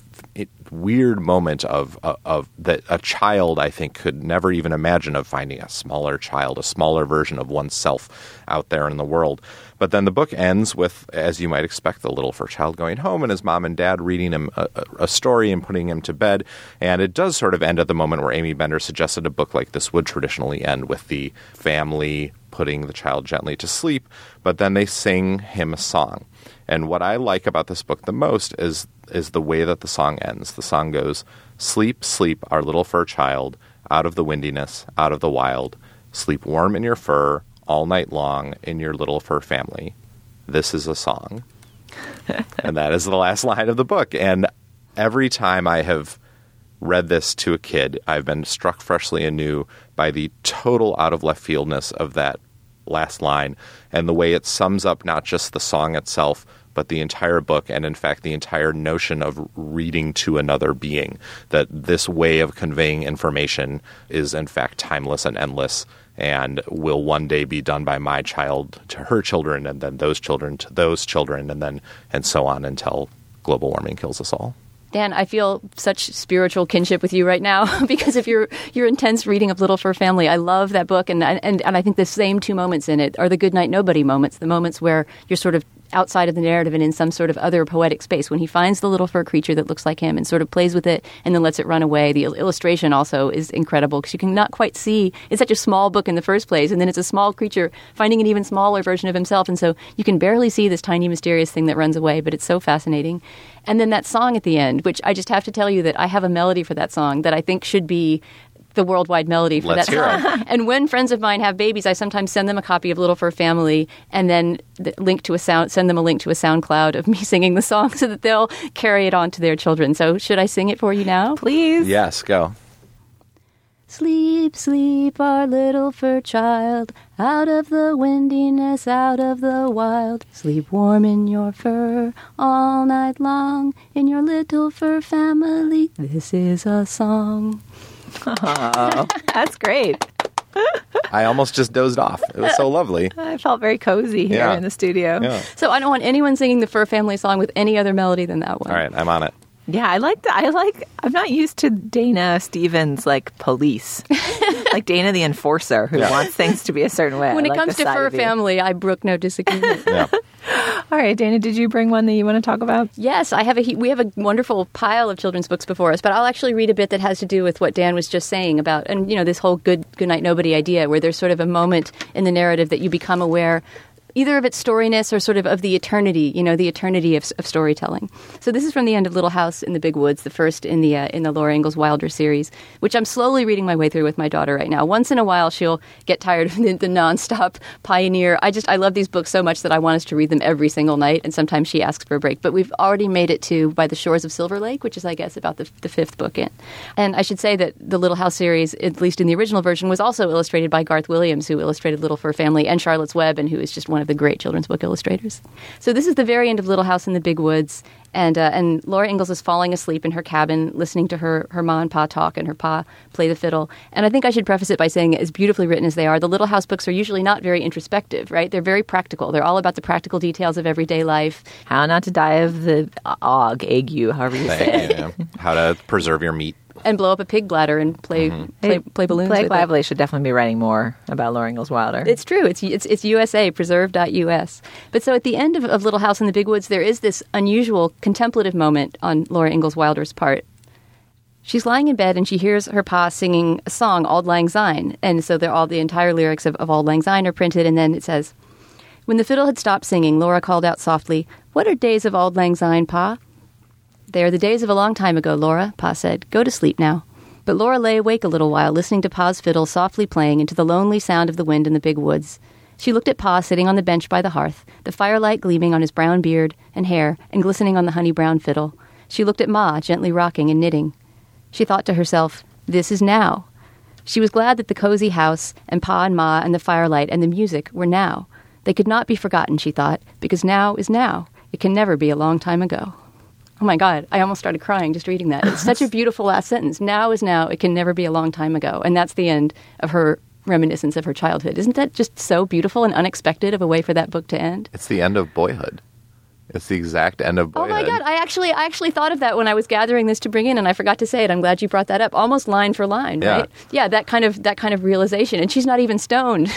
weird moment of that a child, I think, could never even imagine, of finding a smaller child, a smaller version of oneself out there in the world. But then the book ends with, as you might expect, the little fur child going home and his mom and dad reading him a story and putting him to bed. And it does sort of end at the moment where Amy Bender suggested a book like this would traditionally end, with the family putting the child gently to sleep, but then they sing him a song. And what I like about this book the most is the way that the song ends. The song goes, "Sleep, sleep, our little fur child, out of the windiness, out of the wild. Sleep warm in your fur, all night long, in your little fur family. This is a song." And that is the last line of the book. And every time I have read this to a kid, I've been struck freshly anew by the total out of left fieldness of that last line, and the way it sums up not just the song itself, but the entire book, and in fact the entire notion of reading to another being, that this way of conveying information is in fact timeless and endless, and will one day be done by my child to her children, and then those children to those children, and so on until global warming kills us all. Dan, I feel such spiritual kinship with you right now because of your intense reading of Little Fur Family. I love that book, and I think the same two moments in it are the Goodnight Nobody moments, the moments where you're sort of outside of the narrative and in some sort of other poetic space. When he finds the little fur creature that looks like him and sort of plays with it and then lets it run away, the illustration also is incredible because you can not quite see. It's such a small book in the first place, and then it's a small creature finding an even smaller version of himself, and so you can barely see this tiny, mysterious thing that runs away, but it's so fascinating. And then that song at the end, which I just have to tell you that I have a melody for that song that I think should be the worldwide melody for that song. And when friends of mine have babies, I sometimes send them a copy of Little Fur Family and then send them a link to a SoundCloud of me singing the song so that they'll carry it on to their children. So should I sing it for you now, please? Yes, go. Sleep, sleep, our little fur child, out of the windiness, out of the wild. Sleep warm in your fur, all night long, in your little fur family. This is a song. Oh, that's great. I almost just dozed off. It was so lovely. I felt very cozy here in the studio. Yeah. So I don't want anyone singing the Fur Family song with any other melody than that one. All right, I'm on it. Yeah, I'm not used to Dana Stevens, like, police. Like Dana the enforcer who wants things to be a certain way. When it comes to Fur Family, I brook no disagreement. Yeah. All right, Dana, did you bring one that you want to talk about? Yes, we have a wonderful pile of children's books before us, but I'll actually read a bit that has to do with what Dan was just saying about, and, you know, this whole Goodnight Nobody idea where there's sort of a moment in the narrative that you become aware either of its storiness or sort of the eternity, you know, the eternity of storytelling. So this is from the end of Little House in the Big Woods, the first in the Laura Ingalls Wilder series, which I'm slowly reading my way through with my daughter right now. Once in a while, she'll get tired of the nonstop pioneer. I love these books so much that I want us to read them every single night, and sometimes she asks for a break. But we've already made it to By the Shores of Silver Lake, which is, I guess, about the fifth book in. And I should say that the Little House series, at least in the original version, was also illustrated by Garth Williams, who illustrated Little Fur Family and Charlotte's Web, and who is just one of the great children's book illustrators. So this is the very end of Little House in the Big Woods, and Laura Ingalls is falling asleep in her cabin, listening to her ma and pa talk and her pa play the fiddle. And I think I should preface it by saying, as beautifully written as they are, the Little House books are usually not very introspective, right? They're very practical. They're all about the practical details of everyday life. How not to die of the ague, however you say it. Yeah. How to preserve your meat. And blow up a pig bladder and play balloons. Blake Lively should definitely be writing more about Laura Ingalls Wilder. It's true. It's USA, preserve.us. But so at the end of Little House in the Big Woods, there is this unusual contemplative moment on Laura Ingalls Wilder's part. She's lying in bed and she hears her pa singing a song, Auld Lang Syne. And so all the entire lyrics of Auld Lang Syne are printed. And then it says, when the fiddle had stopped singing, Laura called out softly, "What are days of Auld Lang Syne, pa?" "They are the days of a long time ago, Laura," Pa said. "Go to sleep now." But Laura lay awake a little while, listening to Pa's fiddle softly playing into the lonely sound of the wind in the big woods. She looked at Pa sitting on the bench by the hearth, the firelight gleaming on his brown beard and hair and glistening on the honey-brown fiddle. She looked at Ma, gently rocking and knitting. She thought to herself, "This is now." She was glad that the cozy house and Pa and Ma and the firelight and the music were now. They could not be forgotten, she thought, because now is now. It can never be a long time ago. Oh, my God. I almost started crying just reading that. It's such a beautiful last sentence. Now is now. It can never be a long time ago. And that's the end of her reminiscence of her childhood. Isn't that just so beautiful and unexpected of a way for that book to end? It's the end of boyhood. It's the exact end of boyhood. Oh, my God. I actually thought of that when I was gathering this to bring in, and I forgot to say it. I'm glad you brought that up. Almost line for line, right? Yeah, that kind of realization. And she's not even stoned.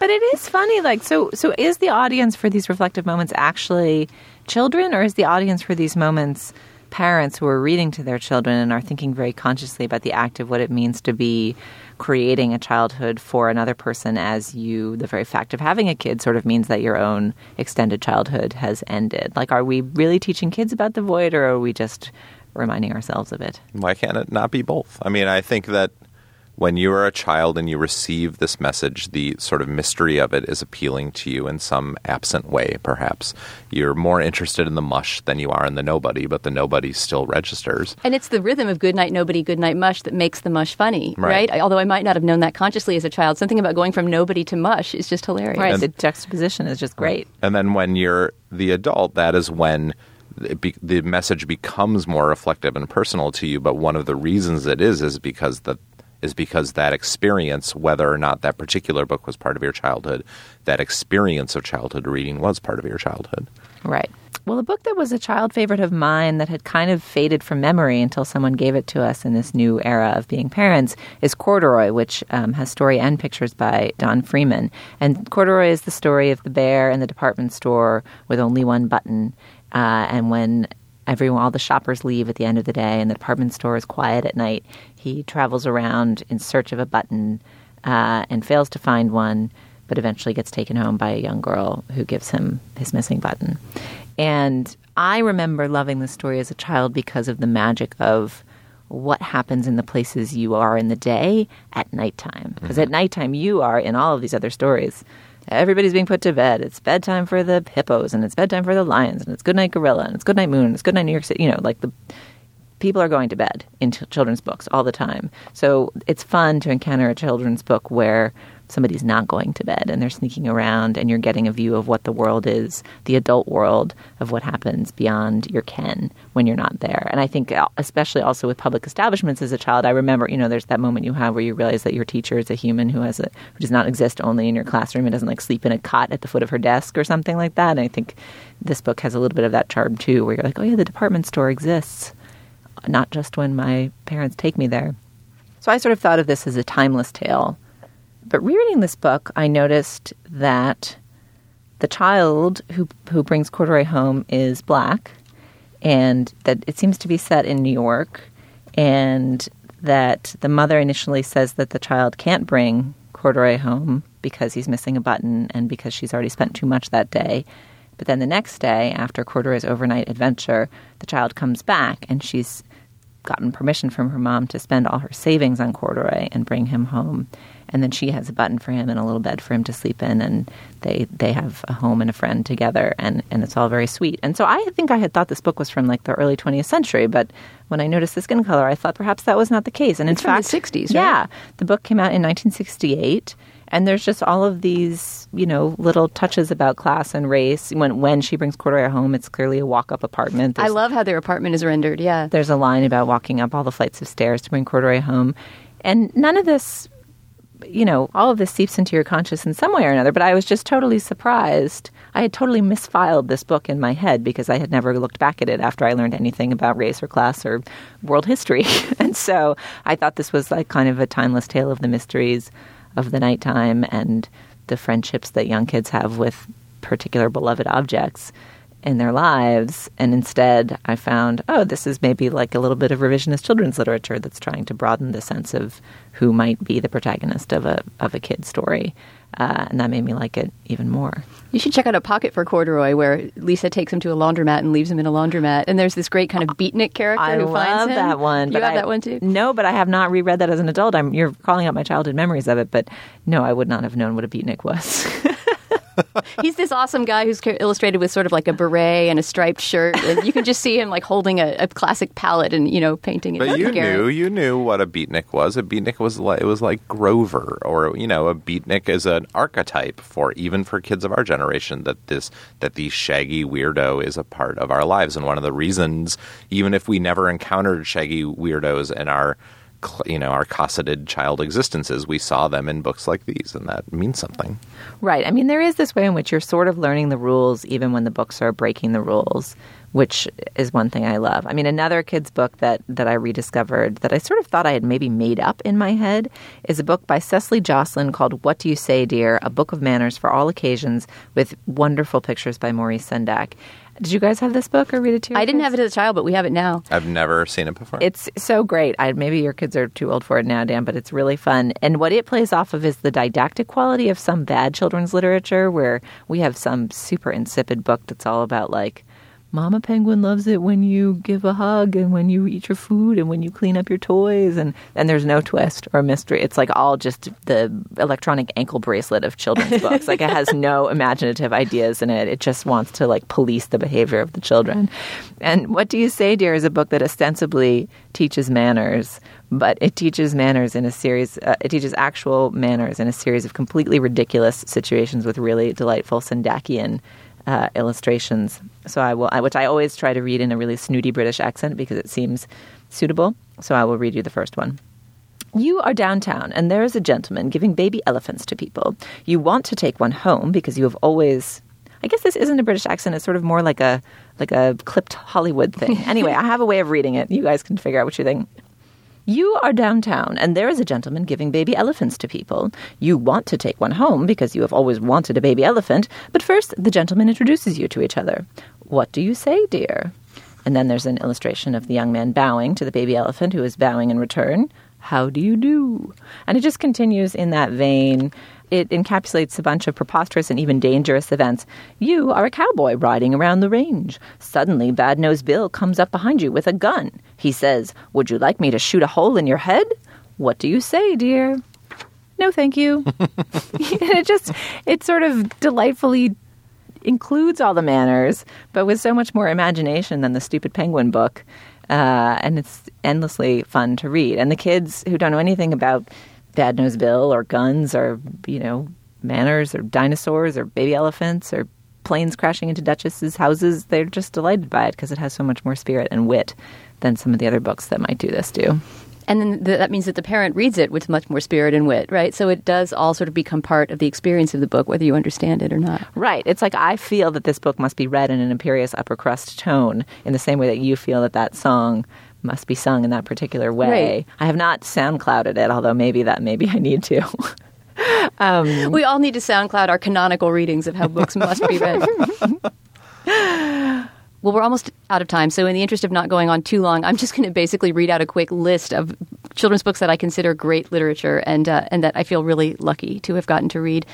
But it is funny. Like, so is the audience for these reflective moments actually children, or is the audience for these moments parents who are reading to their children and are thinking very consciously about the act of what it means to be creating a childhood for another person, as you, the very fact of having a kid sort of means that your own extended childhood has ended? Like, are we really teaching kids about the void, or are we just reminding ourselves of it? Why can't it not be both? I mean, I think that when you are a child and you receive this message, the sort of mystery of it is appealing to you in some absent way, perhaps. You're more interested in the mush than you are in the nobody, but the nobody still registers. And it's the rhythm of goodnight nobody, goodnight mush that makes the mush funny, right? Although I might not have known that consciously as a child. Something about going from nobody to mush is just hilarious. Right, and the juxtaposition is just great. And then when you're the adult, that is when the message becomes more reflective and personal to you. But one of the reasons it is because that experience, whether or not that particular book was part of your childhood, that experience of childhood reading was part of your childhood. Right. Well, a book that was a child favorite of mine that had kind of faded from memory until someone gave it to us in this new era of being parents is Corduroy, which has story and pictures by Don Freeman. And Corduroy is the story of the bear in the department store with only one button. And when all the shoppers leave at the end of the day and the department store is quiet at night, he travels around in search of a button and fails to find one, but eventually gets taken home by a young girl who gives him his missing button. And I remember loving this story as a child because of the magic of what happens in the places you are in the day at nighttime. Because at nighttime you are in all of these other stories. Everybody's being put to bed. It's bedtime for the hippos, and it's bedtime for the lions, and it's goodnight gorilla, and it's goodnight moon, and it's goodnight New York City. You know, like, the people are going to bed in children's books all the time. So it's fun to encounter a children's book where somebody's not going to bed and they're sneaking around, and you're getting a view of what the world is, the adult world of what happens beyond your ken when you're not there. And I think especially also with public establishments as a child, I remember, you know, there's that moment you have where you realize that your teacher is a human who does not exist only in your classroom and doesn't like sleep in a cot at the foot of her desk or something like that. And I think this book has a little bit of that charm too, where you're like, oh yeah, the department store exists, not just when my parents take me there. So I sort of thought of this as a timeless tale. But rereading this book, I noticed that the child who brings Corduroy home is Black, and that it seems to be set in New York, and that the mother initially says that the child can't bring Corduroy home because he's missing a button and because she's already spent too much that day. But then the next day, after Corduroy's overnight adventure, the child comes back and she's gotten permission from her mom to spend all her savings on Corduroy and bring him home. And then she has a button for him and a little bed for him to sleep in, and they have a home and a friend together, and it's all very sweet. And so I think I had thought this book was from like the early 20th century, but when I noticed the skin color, I thought perhaps that was not the case. And it's in fact, from the 60s, right? Yeah. The book came out in 1968. And there's just all of these, you know, little touches about class and race. When she brings Corduroy home, it's clearly a walk-up apartment. I love how their apartment is rendered, yeah. There's a line about walking up all the flights of stairs to bring Corduroy home. And none of this, you know, all of this seeps into your conscious in some way or another. But I was just totally surprised. I had totally misfiled this book in my head because I had never looked back at it after I learned anything about race or class or world history. And so I thought this was like kind of a timeless tale of the mysteries of the nighttime and the friendships that young kids have with particular beloved objects in their lives. And instead I found, oh, this is maybe like a little bit of revisionist children's literature that's trying to broaden the sense of who might be the protagonist of a kid's story. And that made me like it even more. You should check out A Pocket for Corduroy, where Lisa takes him to a laundromat and leaves him in a laundromat. And there's this great kind of beatnik character who finds him. I love that one. You have that one too? No, but I have not reread that as an adult. You're calling out my childhood memories of it, but no, I would not have known what a beatnik was. He's this awesome guy who's illustrated with sort of like a beret and a striped shirt. And you can just see him like holding a classic palette and, you know, painting it. But you knew what a beatnik was. A beatnik was like, it was like Grover, or, you know, a beatnik is an archetype even for kids of our generation, that the shaggy weirdo is a part of our lives. And one of the reasons, even if we never encountered shaggy weirdos in our, you know, our cosseted child existences, we saw them in books like these, and that means something. Right. I mean, there is this way in which you're sort of learning the rules even when the books are breaking the rules, which is one thing I love. I mean, another kid's book that I rediscovered that I sort of thought I had maybe made up in my head is a book by Cecily Jocelyn called What Do You Say, Dear? A Book of Manners for All Occasions, with wonderful pictures by Maurice Sendak. Did you guys have this book or read it to your kids? I didn't have it as a child, but we have it now. I've never seen it before. It's so great. Maybe your kids are too old for it now, Dan, but it's really fun. And what it plays off of is the didactic quality of some bad children's literature, where we have some super insipid book that's all about, like, Mama Penguin loves it when you give a hug and when you eat your food and when you clean up your toys. And there's no twist or mystery. It's like all just the electronic ankle bracelet of children's books. Like, it has no imaginative ideas in it. It just wants to like police the behavior of the children. And What Do You Say, Dear? Is a book that ostensibly teaches manners, but it teaches manners in a series. It teaches actual manners in a series of completely ridiculous situations with really delightful Sendakian illustrations. So which I always try to read in a really snooty British accent because it seems suitable. So I will read you the first one. You are downtown, and there is a gentleman giving baby elephants to people. You want to take one home because you have always... I guess this isn't a British accent. It's sort of more like a clipped Hollywood thing. Anyway, I have a way of reading it. You guys can figure out what you think. You are downtown, and there is a gentleman giving baby elephants to people. You want to take one home because you have always wanted a baby elephant, but first the gentleman introduces you to each other. What do you say, dear? And then there's an illustration of the young man bowing to the baby elephant, who is bowing in return. How do you do? And it just continues in that vein. It encapsulates a bunch of preposterous and even dangerous events. You are a cowboy riding around the range. Suddenly, Bad Nose Bill comes up behind you with a gun. He says, "Would you like me to shoot a hole in your head? What do you say, dear?" No, thank you. It sort of delightfully includes all the manners, but with so much more imagination than the stupid penguin book. And it's endlessly fun to read. And the kids who don't know anything about Bad Nose Bill or guns or, you know, manners or dinosaurs or baby elephants or planes crashing into duchesses' houses. They're just delighted by it because it has so much more spirit and wit than some of the other books that might do this do. And then that means that the parent reads it with much more spirit and wit, right? So it does all sort of become part of the experience of the book, whether you understand it or not. Right. It's like, I feel that this book must be read in an imperious upper crust tone in the same way that you feel that that song must be sung in that particular way. Right. I have not SoundClouded it, although maybe I need to. We all need to SoundCloud our canonical readings of how books must be read. Well, we're almost out of time, so in the interest of not going on too long, I'm just going to basically read out a quick list of children's books that I consider great literature and that I feel really lucky to have gotten to read.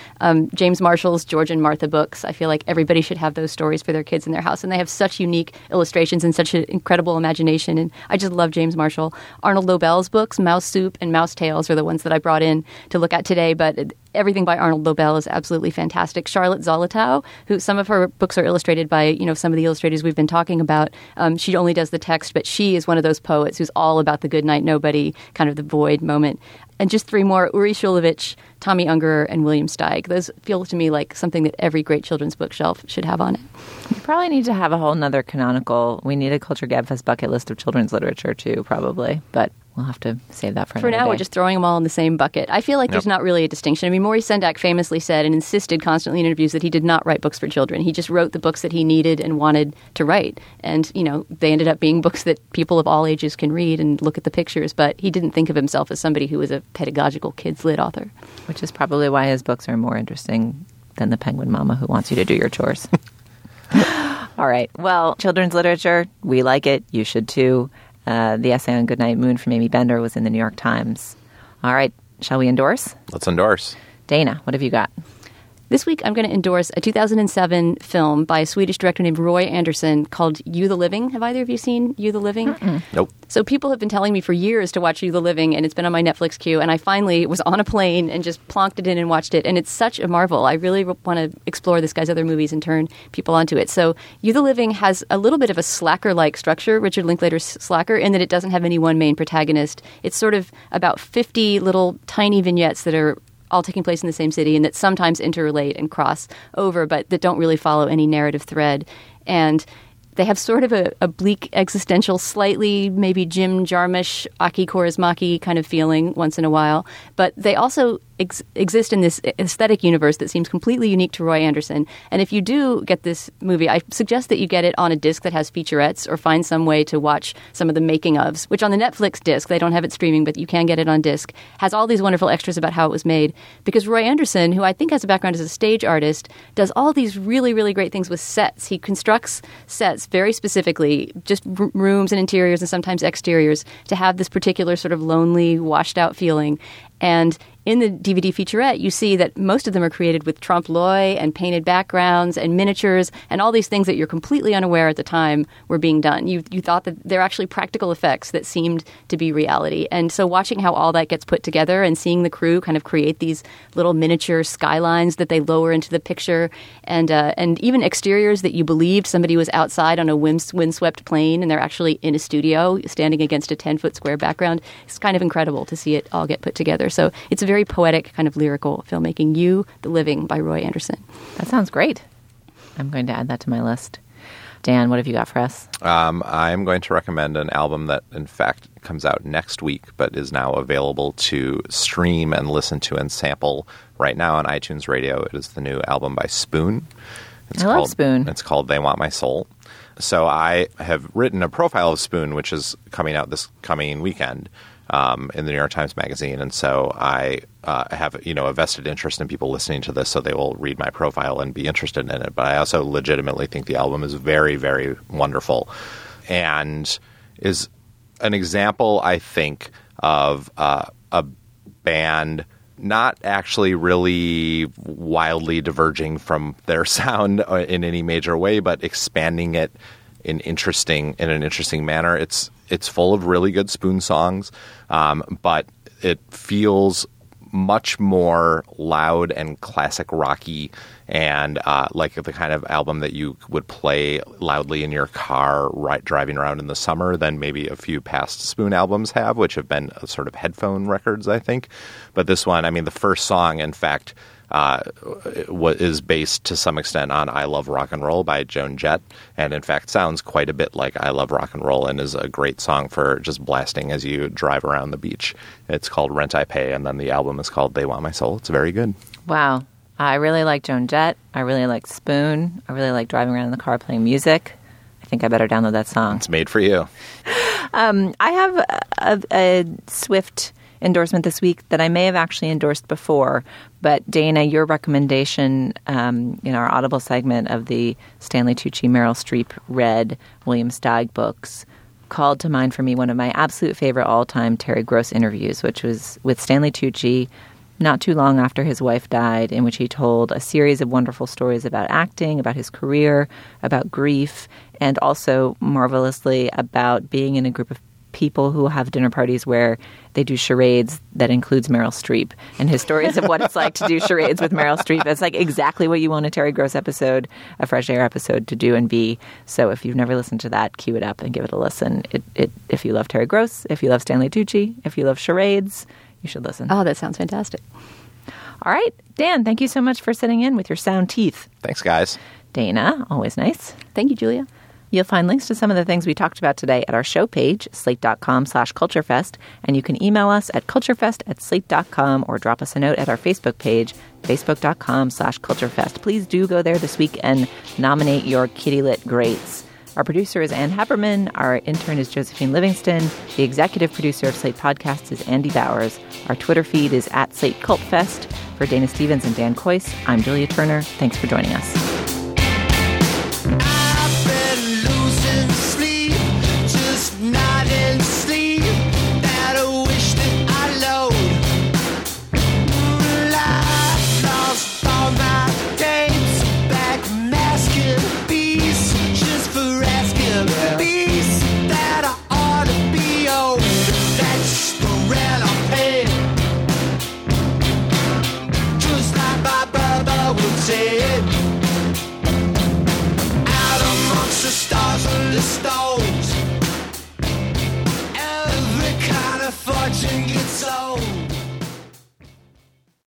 James Marshall's George and Martha books. I feel like everybody should have those stories for their kids in their house, and they have such unique illustrations and such an incredible imagination, and I just love James Marshall. Arnold Lobel's books, Mouse Soup and Mouse Tales, are the ones that I brought in to look at today, but everything by Arnold Lobel is absolutely fantastic. Charlotte Zolotow, who some of her books are illustrated by, you know, some of the illustrators we've been talking about. She only does the text, but she is one of those poets who's all about the goodnight nobody, kind of the void moment. And just three more, Uri Shulevich, Tommy Ungerer, and William Steig. Those feel to me like something that every great children's bookshelf should have on it. You probably need to have a whole nother canonical, we need a Culture Gabfest bucket list of children's literature too, probably, but we'll have to save that for now. Day. We're just throwing them all in the same bucket. I feel like There's not really a distinction. I mean, Maurice Sendak famously said and insisted constantly in interviews that he did not write books for children. He just wrote the books that he needed and wanted to write. And, you know, they ended up being books that people of all ages can read and look at the pictures. But he didn't think of himself as somebody who was a pedagogical kids lit author. Which is probably why his books are more interesting than The Penguin Mama Who Wants You to Do Your Chores. All right. Well, children's literature, we like it. You should too. The essay on Goodnight Moon from Amy Bender was in the New York Times. All right. Shall we endorse? Let's endorse. Dana, what have you got? This week I'm going to endorse a 2007 film by a Swedish director named Roy Andersson called You the Living. Have either of you seen You the Living? Mm-mm. Nope. So people have been telling me for years to watch You the Living, and it's been on my Netflix queue, and I finally was on a plane and just plonked it in and watched it, and it's such a marvel. I really want to explore this guy's other movies and turn people onto it. So You the Living has a little bit of a Slacker-like structure, Richard Linklater's Slacker, in that it doesn't have any one main protagonist. It's sort of about 50 little tiny vignettes that are all taking place in the same city and that sometimes interrelate and cross over, but that don't really follow any narrative thread. And they have sort of a bleak existential, slightly maybe Jim Jarmusch, Aki Kaurismäki kind of feeling once in a while. But they also exist in this aesthetic universe that seems completely unique to Roy Andersson. And if you do get this movie, I suggest that you get it on a disc that has featurettes or find some way to watch some of the making-ofs, which on the Netflix disc, they don't have it streaming, but you can get it on disc, has all these wonderful extras about how it was made. Because Roy Andersson, who I think has a background as a stage artist, does all these really, really great things with sets. He constructs sets very specifically, just rooms and interiors and sometimes exteriors, to have this particular sort of lonely, washed out feeling. And in the DVD featurette, you see that most of them are created with trompe-l'oeil and painted backgrounds and miniatures and all these things that you're completely unaware at the time were being done. You thought that they're actually practical effects that seemed to be reality. And so watching how all that gets put together and seeing the crew kind of create these little miniature skylines that they lower into the picture and even exteriors that you believed somebody was outside on a windswept plane and they're actually in a studio standing against a 10-foot square background, it's kind of incredible to see it all get put together. So it's a very poetic, kind of lyrical filmmaking. You, the Living by Roy Andersson. That sounds great. I'm going to add that to my list. Dan, what have you got for us? I'm going to recommend an album that, in fact, comes out next week, but is now available to stream and listen to and sample right now on iTunes Radio. It is the new album by Spoon. I love Spoon. It's called They Want My Soul. So I have written a profile of Spoon, which is coming out this coming weekend. In the New York Times Magazine. And so I have, you know, a vested interest in people listening to this, so they will read my profile and be interested in it. But I also legitimately think the album is very, very wonderful and is an example, I think, of a band not actually really wildly diverging from their sound in any major way, but expanding it in an interesting manner. It's full of really good Spoon songs, but it feels much more loud and classic rocky and like the kind of album that you would play loudly in your car driving around in the summer than maybe a few past Spoon albums have, which have been sort of headphone records, I think. But this one, I mean, the first song, in fact, is based to some extent on I Love Rock and Roll by Joan Jett, and in fact sounds quite a bit like I Love Rock and Roll and is a great song for just blasting as you drive around the beach. It's called Rent I Pay, and then the album is called They Want My Soul. It's very good. Wow. I really like Joan Jett. I really like Spoon. I really like driving around in the car playing music. I think I better download that song. It's made for you. I have a Swift endorsement this week that I may have actually endorsed before, but Dana, your recommendation in our Audible segment of the Stanley Tucci, Meryl Streep, read William Steig books called to mind for me one of my absolute favorite all-time Terry Gross interviews, which was with Stanley Tucci not too long after his wife died, in which he told a series of wonderful stories about acting, about his career, about grief, and also marvelously about being in a group of people who have dinner parties where they do charades that includes Meryl Streep, and his stories of what it's like to do charades with Meryl Streep. It's like exactly what you want a Terry Gross episode, a Fresh Air episode to do and be. So if you've never listened to that, cue it up and give it a listen. If you love Terry Gross, if you love Stanley Tucci, if you love charades, you should listen. Oh, that sounds fantastic. All right. Dan, thank you so much for sitting in with your sound teeth. Thanks, guys. Dana, always nice. Thank you, Julia. You'll find links to some of the things we talked about today at our show page, slate.com/culturefest, and you can email us at culturefest@slate.com or drop us a note at our Facebook page, facebook.com/culturefest. Please do go there this week and nominate your kitty lit greats. Our producer is Ann Haberman. Our intern is Josephine Livingston. The executive producer of Slate Podcasts is Andy Bowers. Our Twitter feed is @SlateCultFest. For Dana Stevens and Dan Coyce, I'm Julia Turner. Thanks for joining us.